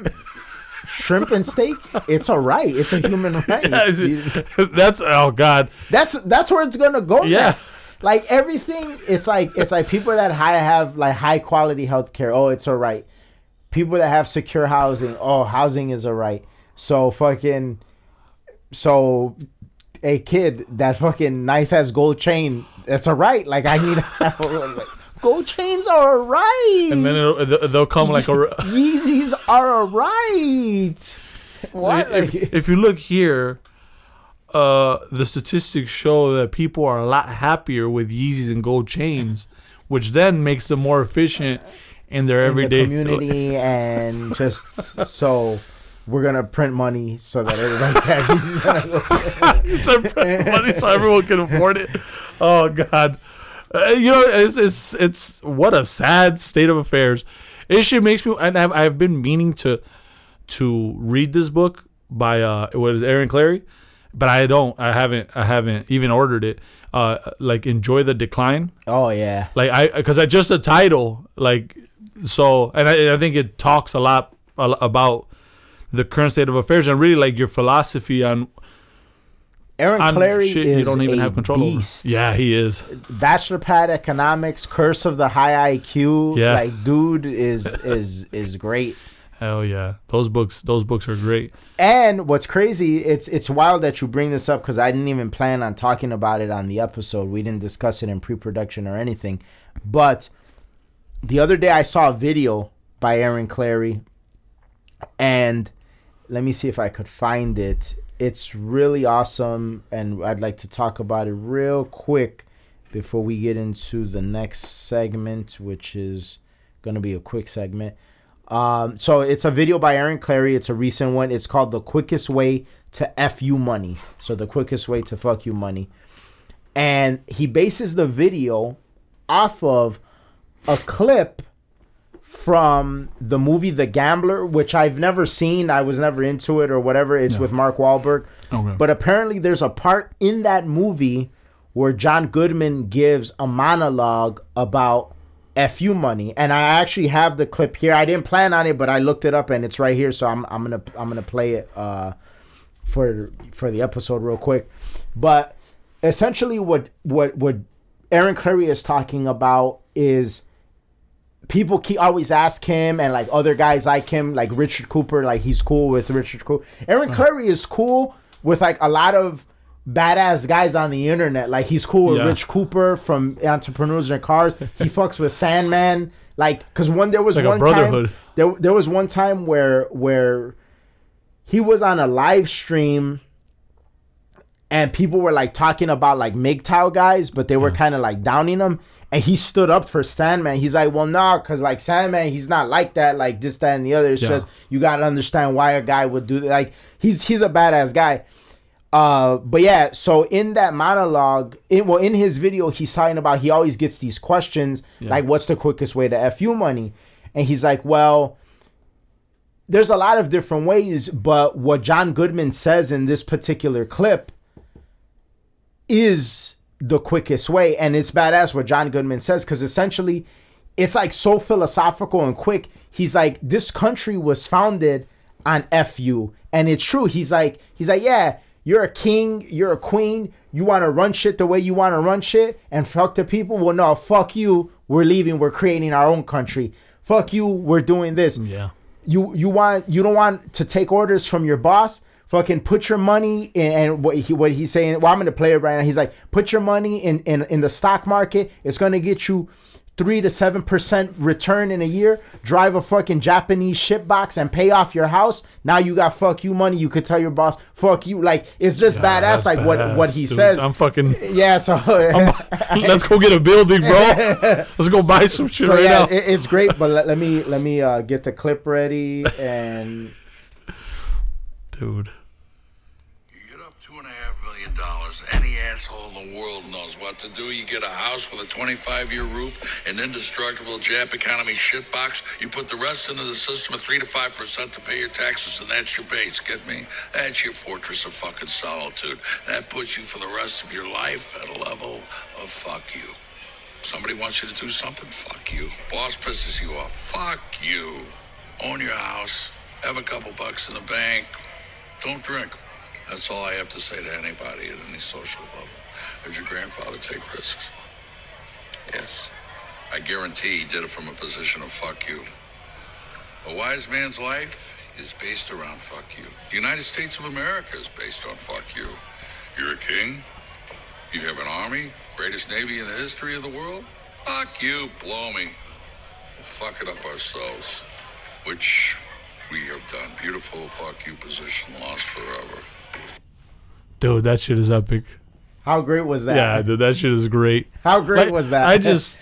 shrimp and steak. It's a right. It's a human right. That's oh god. That's where it's gonna go. Yes. Yeah. Like everything, it's like people that have like high quality healthcare. Oh, it's a right. People that have secure housing, oh, housing is a right. So a kid that fucking nice ass gold chain, that's a right. Like I need gold chains are a right. And then they'll come like a Yeezys are a right. What? So if you look here, the statistics show that people are a lot happier with Yeezys and gold chains, which then makes them more efficient in their everyday community, and just so we're gonna print money so that everybody can. So print money so everyone can afford it. Oh God, you know, it's what a sad state of affairs. Issue makes me, and I've been meaning to read this book by Aaron Clarey, but I haven't even ordered it. Like Enjoy the Decline. Oh yeah, like because I just the title like. So, and I think it talks a lot about the current state of affairs and really like your philosophy on Aaron Clarey. Shit is you don't even have control beast. Over. Yeah, he is. Bachelor pad economics, curse of the high IQ. Yeah. Like, dude is great. Hell yeah, those books are great. And what's crazy, it's wild that you bring this up, because I didn't even plan on talking about it on the episode. We didn't discuss it in pre-production or anything, but. The other day I saw a video by Aaron Clarey, and let me see if I could find it. It's really awesome, and I'd like to talk about it real quick before we get into the next segment, which is going to be a quick segment. So it's a video by Aaron Clarey. It's a recent one. It's called The Quickest Way to F You Money. So the quickest way to fuck you money. And he bases the video off of a clip from the movie The Gambler, which I've never seen. I was never into it or whatever. It's with Mark Wahlberg. Okay. But apparently there's a part in that movie where John Goodman gives a monologue about FU money. And I actually have the clip here. I didn't plan on it, but I looked it up and it's right here. So I'm gonna play it for the episode real quick. But essentially what Aaron Clarey is talking about is people always ask him, and like other guys like him, like Richard Cooper, like he's cool with Richard Cooper. Aaron Clarey is cool with like a lot of badass guys on the internet. Like he's cool with Rich Cooper from Entrepreneurs and Cars. He fucks with Sandman, like because there was one time where he was on a live stream. And people were like talking about like MGTOW guys, but they were kind of like downing them. And he stood up for Sandman. He's like, well, nah, because like Sandman, he's not like that, like this, that, and the other. It's just you got to understand why a guy would do that. Like he's a badass guy. But yeah, so in that monologue, in his video, he's talking about he always gets these questions like, what's the quickest way to F you money? And he's like, well, there's a lot of different ways. But what John Goodman says in this particular clip is the quickest way. And it's badass what John Goodman says, because essentially it's like so philosophical and quick. He's like, this country was founded on F you. And it's true. He's like, yeah, you're a king, you're a queen, you want to run shit the way you want to run shit and fuck the people. Well, no, fuck you. We're leaving. We're creating our own country. Fuck you. We're doing this. Yeah. You don't want to take orders from your boss. Fucking put your money in, and what he's saying, well, I'm going to play it right now. He's like, put your money in the stock market. It's going to get you 3 to 7% return in a year. Drive a fucking Japanese ship box and pay off your house. Now you got fuck you money. You could tell your boss fuck you. Like, it's just badass. Like badass, what he dude, says. I'm fucking yeah. So let's go get a building, bro. Let's go buy some shit now. It's great, but let me get the clip ready and. Dude. You get up $2.5 million. Any asshole in the world knows what to do. You get a house with a 25-year roof, an indestructible Jap economy shitbox. You put the rest into the system at 3 to 5% to pay your taxes, and that's your base. Get me? That's your fortress of fucking solitude. That puts you for the rest of your life at a level of fuck you. Somebody wants you to do something, fuck you. Boss pisses you off, fuck you. Own your house, have a couple bucks in the bank. Don't drink. That's all I have to say to anybody at any social level. Did your grandfather take risks? Yes. I guarantee he did it from a position of fuck you. A wise man's life is based around fuck you. The United States of America is based on fuck you. You're a king. You have an army. Greatest navy in the history of the world. Fuck you. Blow me. We'll fuck it up ourselves. Which... we have done. Beautiful fuck you position lost forever. Dude, that shit is epic. How great was that? Yeah, dude, that shit is great. How great was that? I just...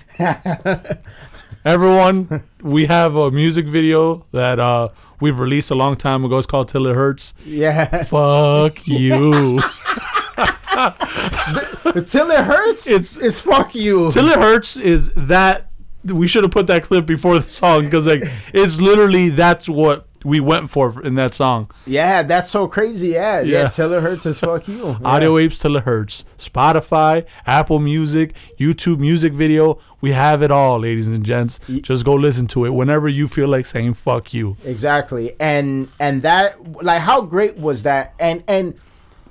Everyone, we have a music video that we've released a long time ago. It's called Till It Hurts. Yeah. Fuck you. Till It Hurts? It's fuck you. Till It Hurts is that... We should have put that clip before the song, because like it's literally that's what we went for in that song. Yeah, that's so crazy. Yeah. Till It Hurts is fuck you. Yeah. Audio Apes Till It Hurts. Spotify, Apple Music, YouTube music video. We have it all, ladies and gents. Just go listen to it whenever you feel like saying fuck you. Exactly. And that, like, how great was that? And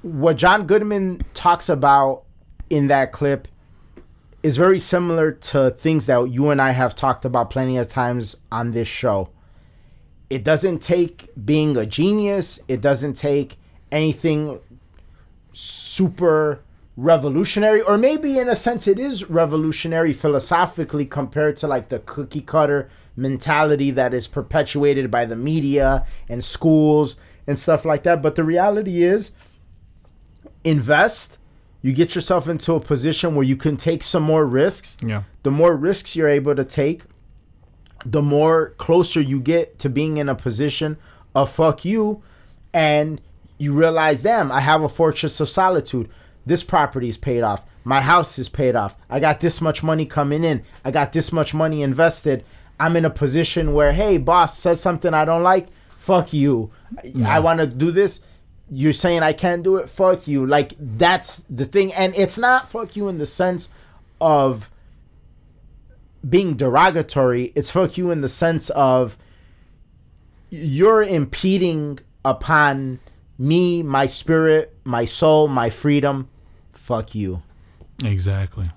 what John Goodman talks about in that clip is very similar to things that you and I have talked about plenty of times on this show. It doesn't take being a genius. It doesn't take anything super revolutionary, or maybe in a sense it is revolutionary philosophically compared to like the cookie cutter mentality that is perpetuated by the media and schools and stuff like that. But the reality is, invest. You get yourself into a position where you can take some more risks. Yeah. The more risks you're able to take, the more closer you get to being in a position of fuck you. And you realize, damn, I have a fortress of solitude. This property is paid off. My house is paid off. I got this much money coming in. I got this much money invested. I'm in a position where, hey, boss says something I don't like. Fuck you. Yeah. I want to do this. You're saying I can't do it? Fuck you. Like, that's the thing. And it's not fuck you in the sense of being derogatory. It's fuck you in the sense of you're impeding upon me, my spirit, my soul, my freedom. Fuck you. Exactly.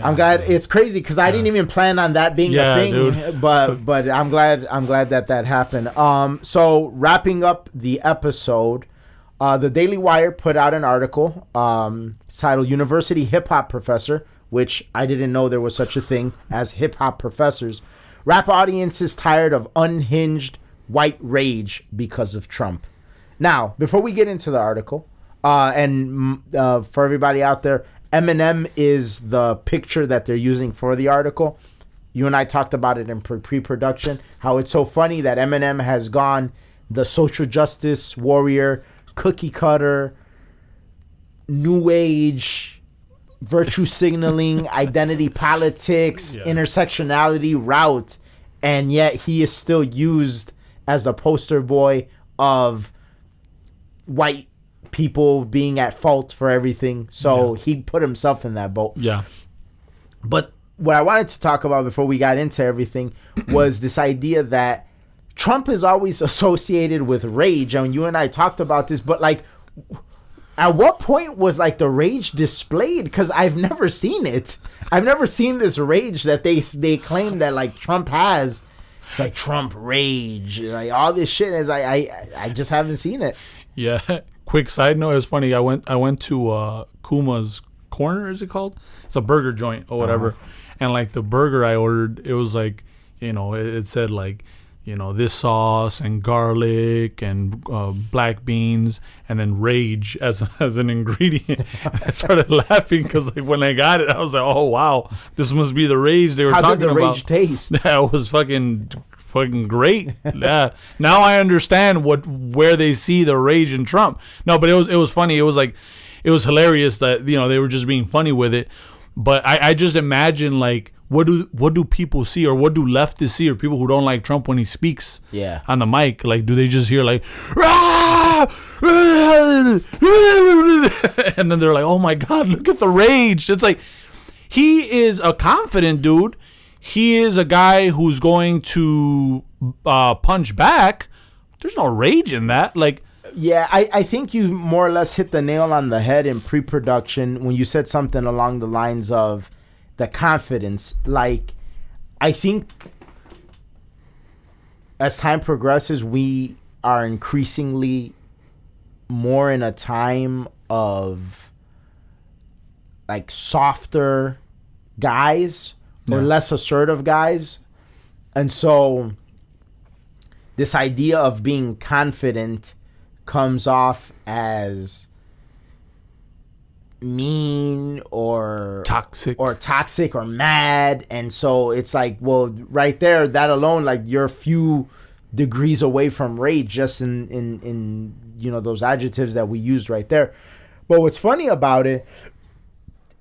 I'm glad. It's crazy because I didn't even plan on that being a thing, dude. but I'm glad that happened. So wrapping up the episode, the Daily Wire put out an article titled "University Hip-Hop Professor," which I didn't know there was such a thing as hip-hop professors. Rap audiences tired of unhinged white rage because of Trump. Now, before we get into the article, and for everybody out there, Eminem is the picture that they're using for the article. You and I talked about it in pre-production, how it's so funny that Eminem has gone the social justice warrior, cookie cutter, new age, virtue signaling, identity politics, intersectionality route, and yet he is still used as the poster boy of white people being at fault for everything. So he put himself in that boat. Yeah. But what I wanted to talk about before we got into everything was this idea that Trump is always associated with rage. I mean, you and I talked about this, but like, at what point was like the rage displayed? Because I've never seen it. I've never seen this rage that they claim that like Trump has. It's like Trump rage, like all this shit. Is I just haven't seen it. Yeah. Quick side note: it's funny. I went to Kuma's Corner. Is it called? It's a burger joint or whatever. Uh-huh. And like the burger I ordered, it was like, you know, it said like, you know, this sauce and garlic and black beans, and then rage as an ingredient. I started laughing because like, when I got it, I was like, oh wow, this must be the rage they were talking about. How did the rage taste? That was fucking great. Yeah. Now I understand where they see the rage in Trump. No, but it was funny. It was like, it was hilarious that, you know, they were just being funny with it. But I just imagine like, What do people see, or what do leftists see, or people who don't like Trump when he speaks on the mic? Like, do they just hear like, rah! And then they're like, oh my God, look at the rage. It's like, he is a confident dude. He is a guy who's going to punch back. There's no rage in that. Like, yeah, I think you more or less hit the nail on the head in pre-production when you said something along the lines of, the confidence, like, I think as time progresses, we are increasingly more in a time of like softer guys or less assertive guys. And so this idea of being confident comes off as mean or toxic or mad. And so it's like, well, right there, that alone, like, you're a few degrees away from rage just in you know, those adjectives that we used right there. But what's funny about it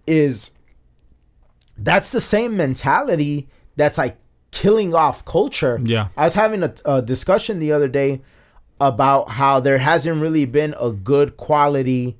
is that's the same mentality that's like killing off culture. Yeah, I was having a discussion the other day about how there hasn't really been a good quality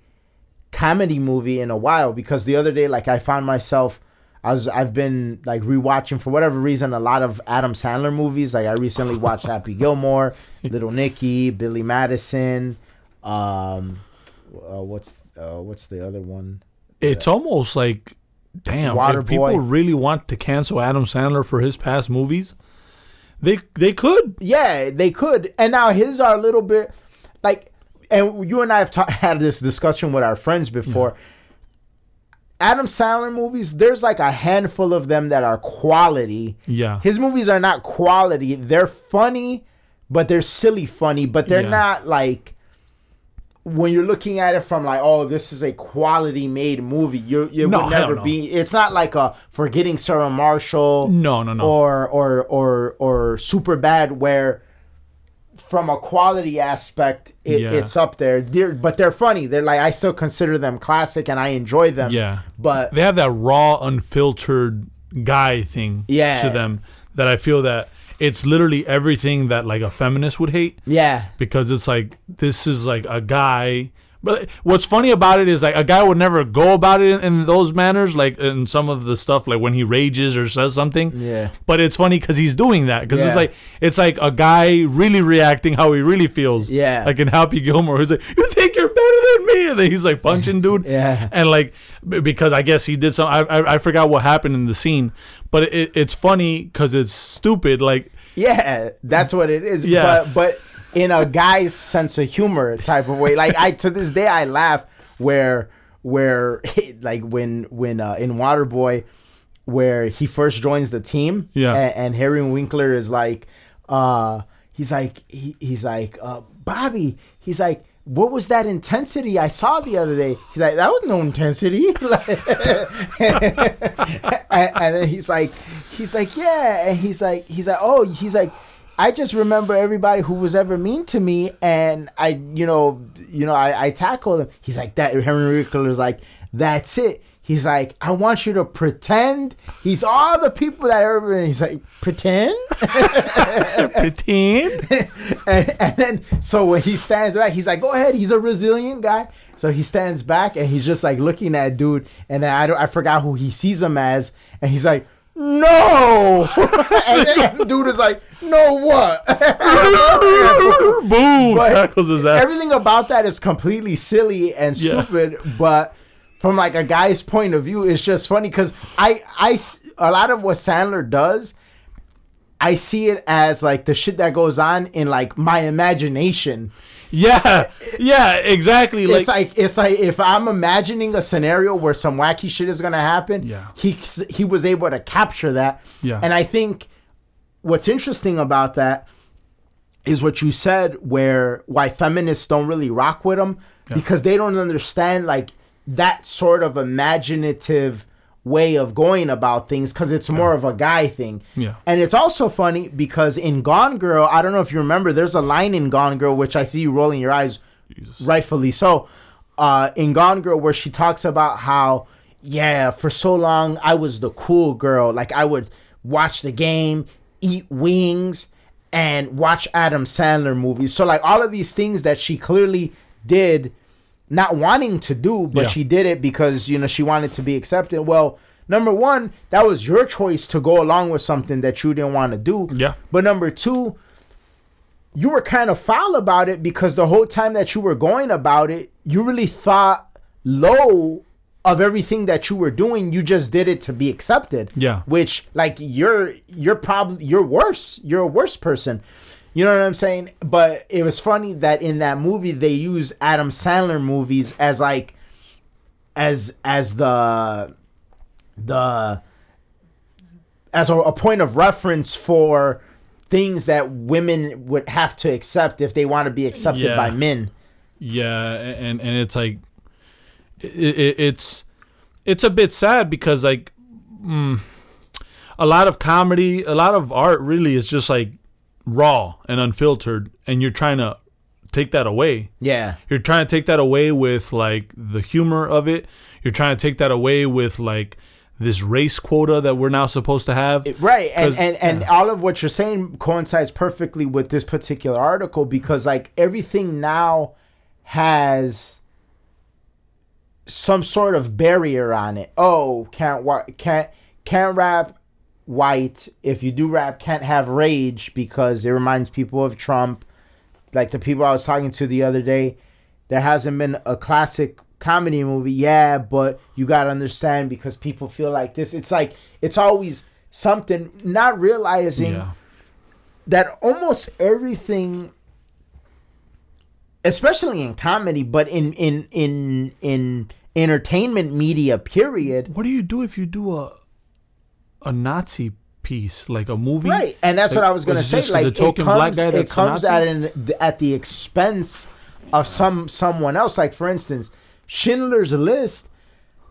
comedy movie in a while, because the other day, like, I found myself I've been like rewatching, for whatever reason, a lot of Adam Sandler movies. Like, I recently watched Happy Gilmore, Little Nicky, Billy Madison, what's the other one? It's almost like, damn, Waterboy. If people really want to cancel Adam Sandler for his past movies, they could. Yeah, they could. And now his are a little bit like, and you and I have had this discussion with our friends before. Yeah. Adam Sandler movies, there's like a handful of them that are quality. Yeah. His movies are not quality. They're funny, but they're silly funny. But they're not like, when you're looking at it from like, oh, this is a quality made movie. Would never be. It's not like a Forgetting Sarah Marshall. No. Or Superbad, where from a quality aspect, it's up there. But they're funny. They're like, I still consider them classic, and I enjoy them. Yeah, but they have that raw, unfiltered guy thing to them that I feel that it's literally everything that like a feminist would hate. Yeah, because it's like, this is like a guy. But what's funny about it is like, a guy would never go about it in those manners, like in some of the stuff, like when he rages or says something. Yeah. But it's funny because he's doing that, because it's like a guy really reacting how he really feels. Yeah. Like in Happy Gilmore, he's like, "You think you're better than me?" And then he's like punching dude. Yeah. And like, because I guess he did some. I forgot what happened in the scene, but it's funny because it's stupid. Like. Yeah, that's what it is. Yeah. But in a guy's sense of humor type of way. Like, to this day, I laugh where like when in Waterboy, where he first joins the team, and Harry Winkler is like, he's like, Bobby, he's like, what was that intensity I saw the other day? He's like, that was no intensity. and then he's like, yeah. And he's like, I just remember everybody who was ever mean to me, and I tackled them. He's like, that. Henry Winkler's like, that's it. He's like, I want you to pretend. He's all the people that everybody. He's like, pretend? Pretend? And then, so when he stands back, he's like, go ahead. He's a resilient guy. So he stands back and he's just like looking at dude. And then I forgot who he sees him as. And he's like, no. And then dude is like, no what? Boom. Tackles his ass. Everything about that is completely silly and stupid, but from like a guy's point of view, it's just funny because a lot of what Sandler does, I see it as like the shit that goes on in like my imagination. Yeah, exactly. It's like if I'm imagining a scenario where some wacky shit is gonna happen, he was able to capture that. Yeah, and I think what's interesting about that is what you said, why feminists don't really rock with him because they don't understand like that sort of imaginative way of going about things because it's more of a guy thing. Yeah. And it's also funny because in Gone Girl, I don't know if you remember, there's a line in Gone Girl, which I see you rolling your eyes, Jesus, rightfully so, in Gone Girl where she talks about how, for so long I was the cool girl. Like I would watch the game, eat wings, and watch Adam Sandler movies. So like all of these things that she clearly did not wanting to do, but she did it because, she wanted to be accepted. Well, number one, that was your choice to go along with something that you didn't want to do. Yeah. But number two, you were kind of foul about it because the whole time that you were going about it, you really thought low of everything that you were doing. You just did it to be accepted. Yeah. Which, like, you're worse. You're a worse person. You know what I'm saying? But it was funny that in that movie they use Adam Sandler movies as like as a point of reference for things that women would have to accept if they want to be accepted by men. Yeah, and it's like it's a bit sad because like a lot of comedy, a lot of art really is just like raw and unfiltered, and you're trying to take that away. Yeah. You're trying to take that away with like the humor of it. You're trying to take that away with like this race quota that we're now supposed to have. Right. And all of what you're saying coincides perfectly with this particular article because like everything now has some sort of barrier on it. Oh, can't rap white. If you do rap, can't have rage because it reminds people of Trump. Like the people I was talking to the other day, there hasn't been a classic comedy movie. Yeah, but you got to understand because people feel like this. It's like it's always something, not realizing that almost everything, especially in comedy, but in entertainment media, period. What do you do if you do a Nazi piece, like a movie? Right, and that's like, what I was going to say. Like it comes at the expense of someone else. Like for instance, Schindler's List,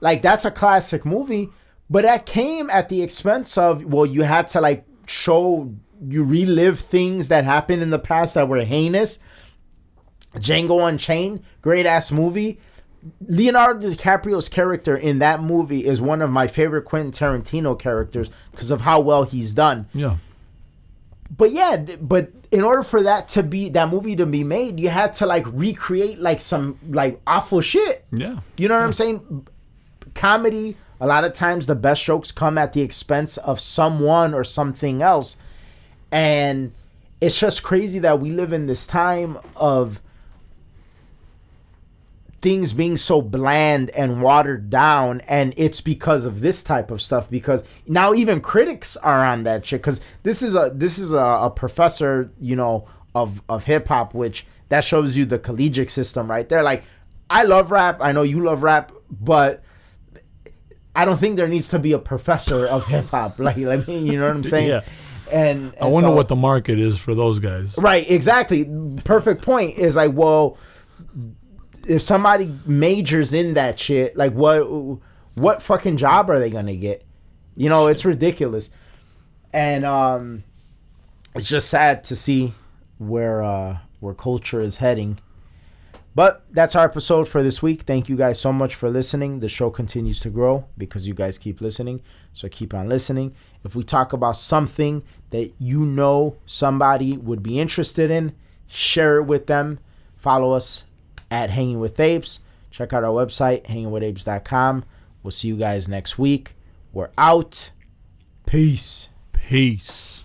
like that's a classic movie, but that came at the expense of, well, you had to like show, you relive things that happened in the past that were heinous. Django Unchained, great ass movie. Leonardo DiCaprio's character in that movie is one of my favorite Quentin Tarantino characters because of how well he's done. Yeah. But in order for that movie to be made, you had to like recreate like some like awful shit. Yeah. You know what I'm saying? Comedy, a lot of times the best jokes come at the expense of someone or something else. And it's just crazy that we live in this time of things being so bland and watered down, and it's because of this type of stuff. Because now even critics are on that shit. Because this is a professor, of hip hop, which that shows you the collegiate system right there. Like, I love rap. I know you love rap, but I don't think there needs to be a professor of hip hop. Like, you know what I'm saying? Yeah. And I wonder what the market is for those guys. Right. Exactly. Perfect point. Is like, well, if somebody majors in that shit, like what fucking job are they gonna get? It's ridiculous, and it's just sad to see where culture is heading. But that's our episode for this week. Thank you guys so much for listening. The show continues to grow because you guys keep listening. So keep on listening. If we talk about something that you know somebody would be interested in, share it with them. Follow us at Hanging with Apes. Check out our website, hangingwithapes.com. We'll see you guys next week. We're out. Peace. Peace.